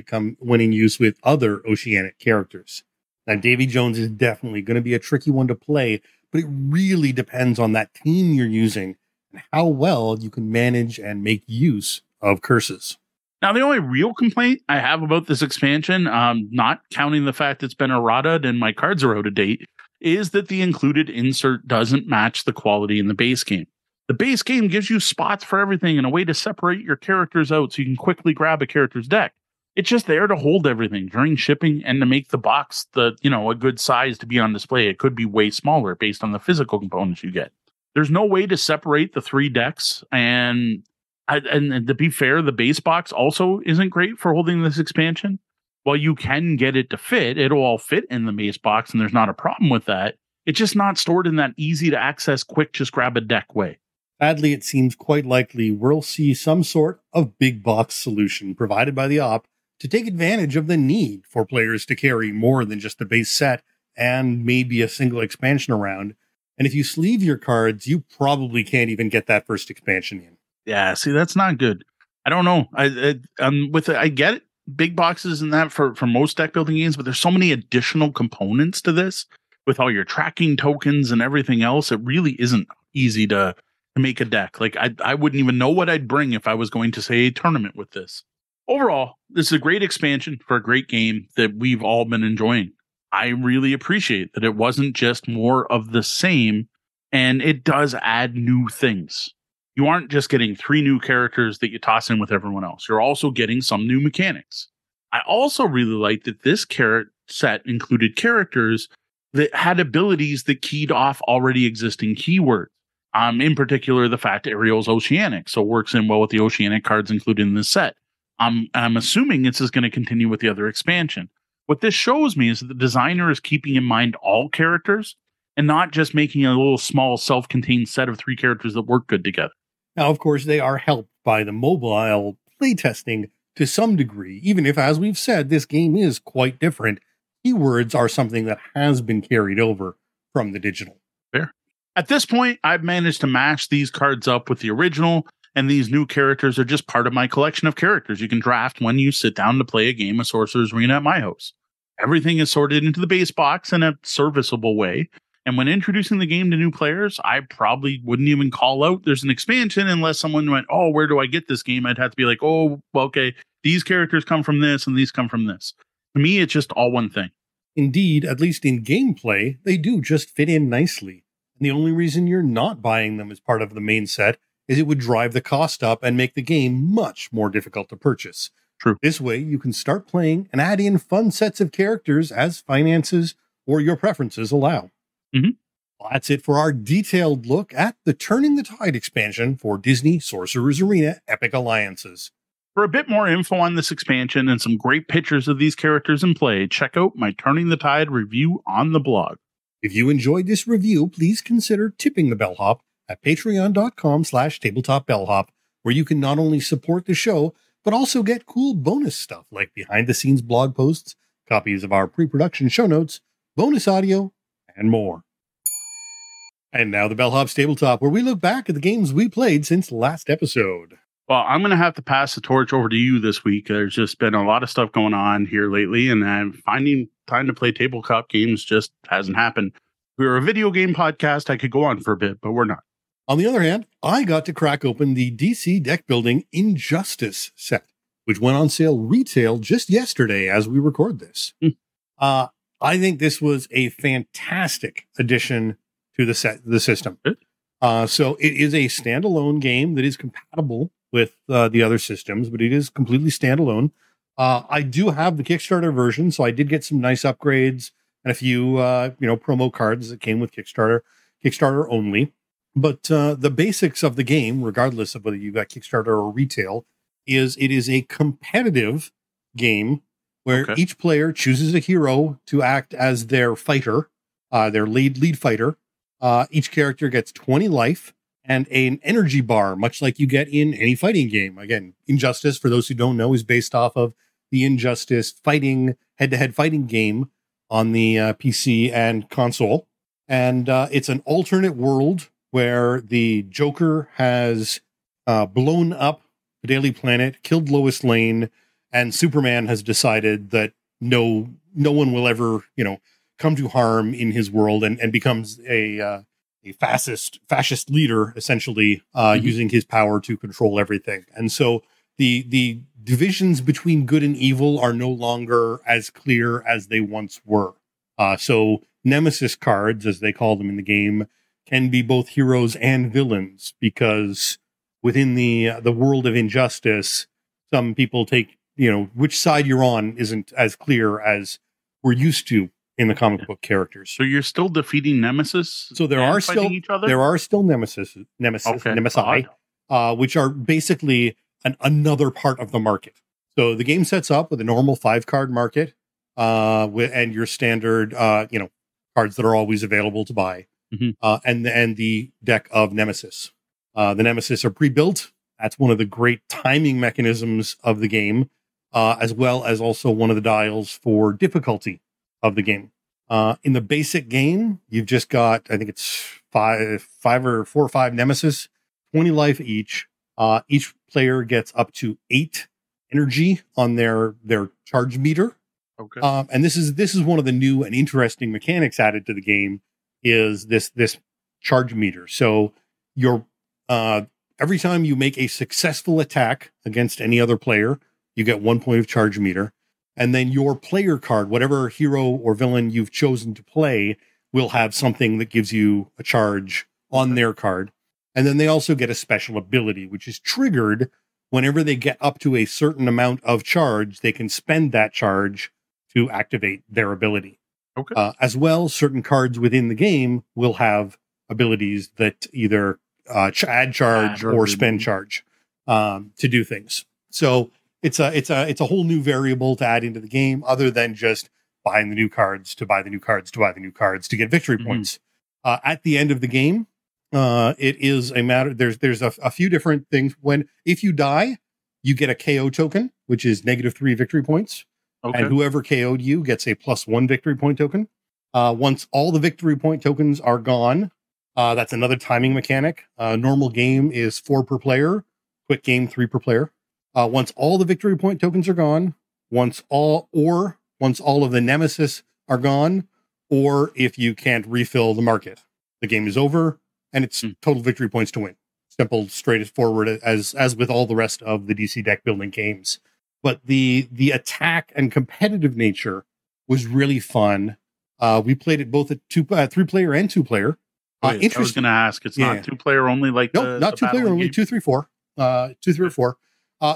in use with other oceanic characters. Now, Davy Jones is definitely going to be a tricky one to play, but it really depends on that team you're using and how well you can manage and make use of curses. Now, the only real complaint I have about this expansion, not counting the fact it's been errataed and my cards are out of date, is that the included insert doesn't match the quality in the base game. The base game gives you spots for everything and a way to separate your characters out so you can quickly grab a character's deck. It's just there to hold everything during shipping and to make the box a good size to be on display. It could be way smaller based on the physical components you get. There's no way to separate the three decks. And to be fair, the base box also isn't great for holding this expansion. While you can get it to fit, it'll all fit in the base box and there's not a problem with that. It's just not stored in that easy to access, quick, just grab a deck way. Sadly, it seems quite likely we'll see some sort of big box solution provided by the op to take advantage of the need for players to carry more than just the base set and maybe a single expansion around. And if you sleeve your cards, you probably can't even get that first expansion in. Yeah, see, that's not good. I don't know. I get it, big boxes and that for most deck building games, but there's so many additional components to this with all your tracking tokens and everything else. It really isn't easy to make a deck. Like I wouldn't even know what I'd bring if I was going to, say, a tournament with this. Overall, this is a great expansion for a great game that we've all been enjoying. I really appreciate that it wasn't just more of the same, and it does add new things. You aren't just getting three new characters that you toss in with everyone else. You're also getting some new mechanics. I also really like that this carrot set included characters that had abilities that keyed off already existing keywords. In particular, the fact Ariel's oceanic, so works in well with the oceanic cards included in this set. I'm assuming this is going to continue with the other expansion. What this shows me is that the designer is keeping in mind all characters and not just making a little small self-contained set of three characters that work good together. Now, of course, they are helped by the mobile playtesting to some degree, even if, as we've said, this game is quite different. Keywords are something that has been carried over from the digital. Fair. At this point, I've managed to mash these cards up with the original, and these new characters are just part of my collection of characters you can draft when you sit down to play a game of Sorcerer's Arena at my house. Everything is sorted into the base box in a serviceable way, and when introducing the game to new players, I probably wouldn't even call out there's an expansion unless someone went, oh, where do I get this game? I'd have to be like, oh, okay, these characters come from this and these come from this. To me, it's just all one thing. Indeed, at least in gameplay, they do just fit in nicely. And the only reason you're not buying them as part of the main set is it would drive the cost up and make the game much more difficult to purchase. True. This way, you can start playing and add in fun sets of characters as finances or your preferences allow. Mm-hmm. Well, that's it for our detailed look at the Turning the Tide expansion for Disney Sorcerer's Arena Epic Alliances. For a bit more info on this expansion and some great pictures of these characters in play, check out my Turning the Tide review on the blog. If you enjoyed this review, please consider tipping the bellhop at patreon.com/tabletopbellhop, where you can not only support the show, but also get cool bonus stuff like behind-the-scenes blog posts, copies of our pre-production show notes, bonus audio, and more. And now the Bellhop's Tabletop, where we look back at the games we played since last episode. Well, I'm going to have to pass the torch over to you this week. There's just been a lot of stuff going on here lately, and I'm finding time to play tabletop games just hasn't happened. If we were a video game podcast, I could go on for a bit, but we're not. On the other hand, I got to crack open the DC Deck Building Injustice set, which went on sale retail just yesterday as we record this. I think this was a fantastic addition to the set, the system. So it is a standalone game that is compatible with the other systems, but it is completely standalone. I do have the Kickstarter version, so I did get some nice upgrades and a few promo cards that came with Kickstarter only. But the basics of the game, regardless of whether you got Kickstarter or retail, is it is a competitive game where each player chooses a hero to act as their fighter, their lead fighter. Each character gets 20 life and an energy bar, much like you get in any fighting game. Again, Injustice, for those who don't know, is based off of the Injustice fighting head-to-head fighting game on the PC and console. And it's an alternate world where the Joker has blown up the Daily Planet, killed Lois Lane, and Superman has decided that no one will ever, come to harm in his world, and becomes a fascist leader, essentially using his power to control everything. And so the divisions between good and evil are no longer as clear as they once were. So nemesis cards, as they call them in the game, can be both heroes and villains, because within the world of Injustice, some people take, which side you're on isn't as clear as we're used to in the comic book characters. So you're still defeating Nemesis? So there are still Nemesi, which are basically another part of the market. So the game sets up with a normal 5-card market, and your standard, cards that are always available to buy. And the deck of Nemesis. The Nemesis are pre-built. That's one of the great timing mechanisms of the game, as well as also one of the dials for difficulty of the game. In the basic game, you've just got, I think it's four or five Nemesis, 20 life each. Each player gets up to 8 energy on their charge meter. Okay. And this is one of the new and interesting mechanics added to the game, is this charge meter. So your every time you make a successful attack against any other player, you get 1 point of charge meter. And then your player card, whatever hero or villain you've chosen to play, will have something that gives you a charge on their card. And then they also get a special ability, which is triggered whenever they get up to a certain amount of charge. They can spend that charge to activate their ability. Okay. As well, certain cards within the game will have abilities that either add charge or spend charge to do things. So it's a whole new variable to add into the game, other than just buying the new cards to get victory points. At the end of the game, it is a matter. There's a few different things. If you die, you get a KO token, which is -3 victory points. Okay. And whoever KO'd you gets a +1 victory point token. Once all the victory point tokens are gone, that's another timing mechanic. Normal game is 4 per player. Quick game, 3 per player. Once all the victory point tokens are gone, once all of the Nemesis are gone, or if you can't refill the market, the game is over, and it's total victory points to win. Simple, straightforward, as with all the rest of the DC deck building games. but the attack and competitive nature was really fun. We played it both at three-player and two-player. I was going to ask, it's not two-player only? Like nope, not two-player only, 2, 3, 4. 2, 3, or 4.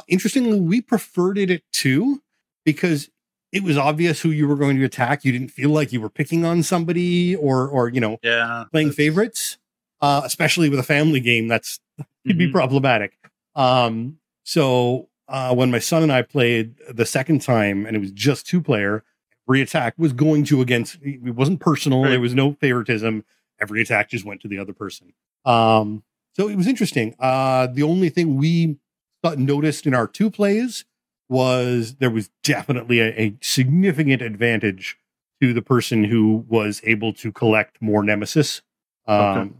Interestingly, we preferred it at 2 because it was obvious who you were going to attack. You didn't feel like you were picking on somebody or playing favorites, especially with a family game. That could be problematic. So when my son and I played the second time and it was just 2-player, every attack was going to against, it wasn't personal. Right. There was no favoritism. Every attack just went to the other person. So it was interesting. The only thing we noticed in our 2 plays was there was definitely a significant advantage to the person who was able to collect more nemesis. But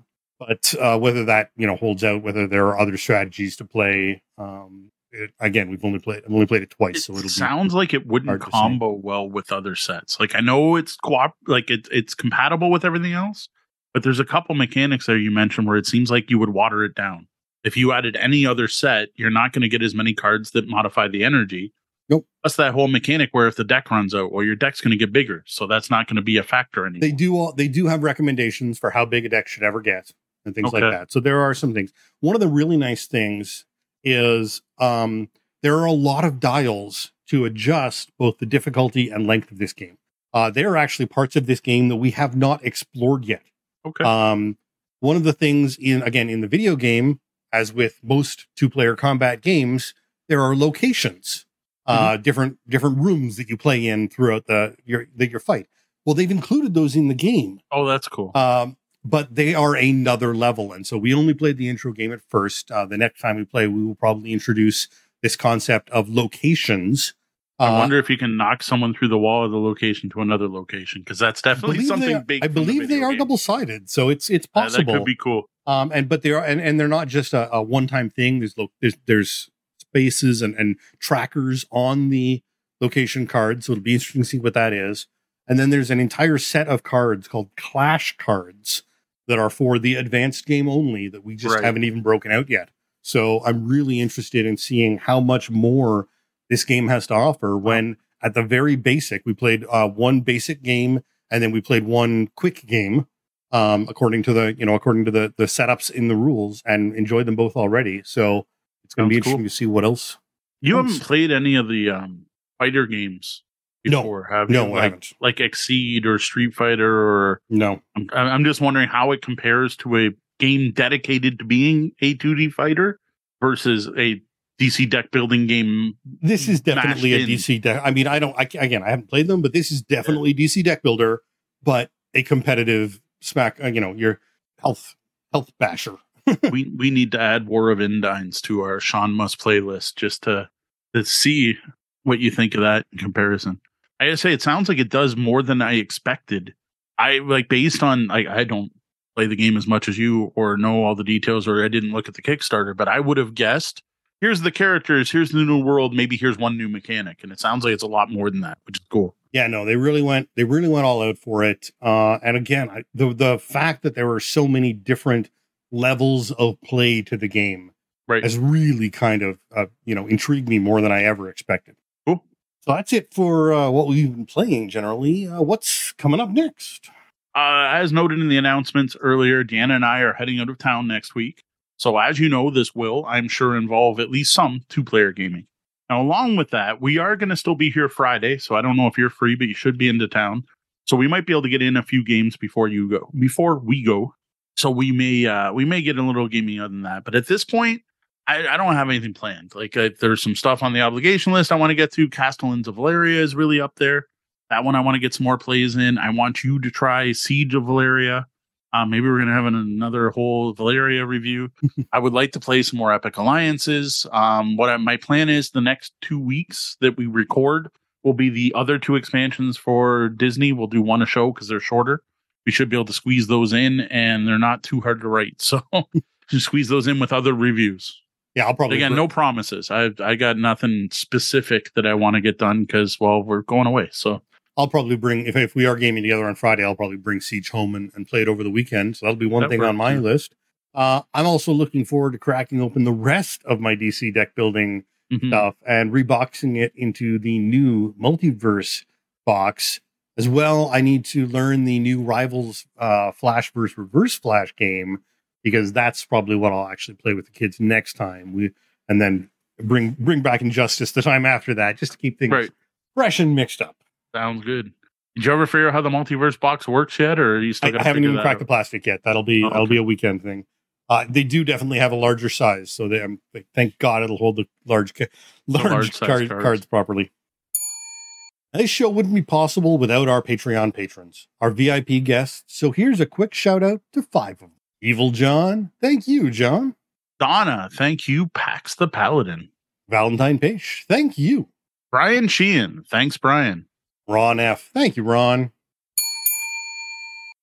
whether that holds out, whether there are other strategies to play, I've only played it twice. So it sounds like it wouldn't combo well with other sets. Like I know it's it's compatible with everything else, but there's a couple mechanics there you mentioned where it seems like you would water it down. If you added any other set, you're not going to get as many cards that modify the energy. Nope. That's that whole mechanic where if the deck runs out, well, your deck's going to get bigger, so that's not going to be a factor anymore. They do have recommendations for how big a deck should ever get and things like that. So there are some things. One of the really nice things is there are a lot of dials to adjust both the difficulty and length of this game. There are actually parts of this game that we have not explored yet. Okay. One of the things in the video game, as with most 2-player combat games, there are locations, different rooms that you play in throughout your fight. Well, they've included those in the game. Oh, that's cool. But they are another level. And so we only played the intro game at first. The next time we play, we will probably introduce this concept of locations. I wonder if you can knock someone through the wall of the location to another location, because that's definitely something big. I believe they are double-sided, so it's possible. That could be cool. They're not just a one-time thing. There's spaces and trackers on the location cards, so it'll be interesting to see what that is. And then there's an entire set of cards called Clash cards that are for the advanced game only that we just haven't even broken out yet. So I'm really interested in seeing how much more this game has to offer when at the very basic, we played one basic game and then we played one quick game according to the setups in the rules, and enjoyed them both already. So it's going to be interesting to see what else. You haven't played any of the fighter games before, have you? No, I haven't. Like Exceed or Street Fighter or... No. I'm just wondering how it compares to a game dedicated to being a 2D fighter versus a DC deck building game. This is definitely a DC deck. I mean, I haven't played them, but this is definitely DC deck builder, but a competitive smack, your health basher. we need to add War of Indines to our Sean Must playlist just to see what you think of that in comparison. I gotta say, it sounds like it does more than I expected. I don't play the game as much as you or know all the details, or I didn't look at the Kickstarter, but I would have guessed here's the characters, here's the new world, maybe here's one new mechanic, and it sounds like it's a lot more than that, which is cool. Yeah, no, they really went all out for it. And again, the fact that there were so many different levels of play to the game has really kind of intrigued me more than I ever expected. Cool. So that's it for what we've been playing generally. What's coming up next? As noted in the announcements earlier, Deanna and I are heading out of town next week. So as you know, this will, I'm sure, involve at least some 2-player gaming. Now, along with that, we are going to still be here Friday. So I don't know if you're free, but you should be into town. So we might be able to get in a few games before we go. So we may get a little gaming other than that. But at this point, I don't have anything planned. Like there's some stuff on the obligation list I want to get to. Castellans of Valeria is really up there. That one I want to get some more plays in. I want you to try Siege of Valeria. Maybe we're going to have another whole Valeria review. I would like to play some more Epic Alliances. My plan is the next 2 weeks that we record will be the other 2 expansions for Disney. We'll do one a show because they're shorter. We should be able to squeeze those in, and they're not too hard to write. So just squeeze those in with other reviews. Yeah, I'll probably... Again, no promises. I got nothing specific that I want to get done because, well, we're going away, so... I'll probably bring, if we are gaming together on Friday, I'll probably bring Siege home and play it over the weekend. So that'll be one thing on my list. I'm also looking forward to cracking open the rest of my DC deck building stuff and reboxing it into the new Multiverse box. As well, I need to learn the new Rivals Flash versus Reverse Flash game, because that's probably what I'll actually play with the kids next time. And then bring back Injustice the time after that, just to keep things fresh and mixed up. Sounds good. Did you ever figure out how the Multiverse box works yet, or are you still? I haven't even cracked the plastic yet. That'll be a weekend thing. They do definitely have a larger size, so thank God it'll hold the large cards properly. This show wouldn't be possible without our Patreon patrons, our VIP guests, so here's a quick shout-out to 5 of them. Evil John, thank you, John. Donna, thank you, Pax the Paladin. Valentine Page, thank you. Brian Sheehan, thanks, Brian. Ron F., thank you, Ron.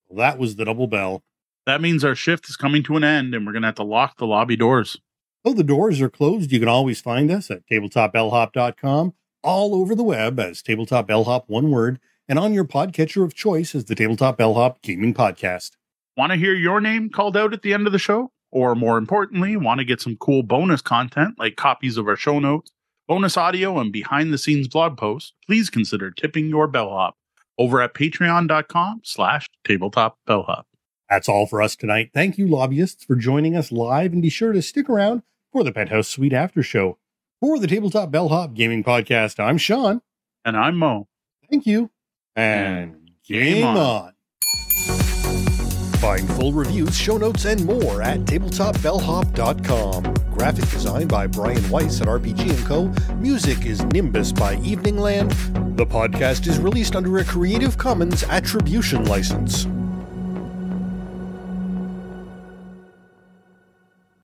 Well, that was the double bell. That means our shift is coming to an end, and we're going to have to lock the lobby doors. Though the doors are closed, you can always find us at tabletopbellhop.com. All over the web as Tabletop Bellhop, one word, and on your podcatcher of choice as the Tabletop Bellhop Gaming Podcast. Want to hear your name called out at the end of the show? Or more importantly, want to get some cool bonus content like copies of our show notes, bonus audio, and behind-the-scenes blog posts? Please consider tipping your bellhop over at patreon.com/tabletopbellhop. That's all for us tonight. Thank you, lobbyists, for joining us live, and be sure to stick around for the Penthouse Suite After Show. For the Tabletop Bellhop Gaming Podcast, I'm Sean. And I'm Mo. Thank you. And game on. Find full reviews, show notes, and more at tabletopbellhop.com. Graphic design by Brian Weiss at RPG & Co. Music is Nimbus by Eveningland. The podcast is released under a Creative Commons Attribution License.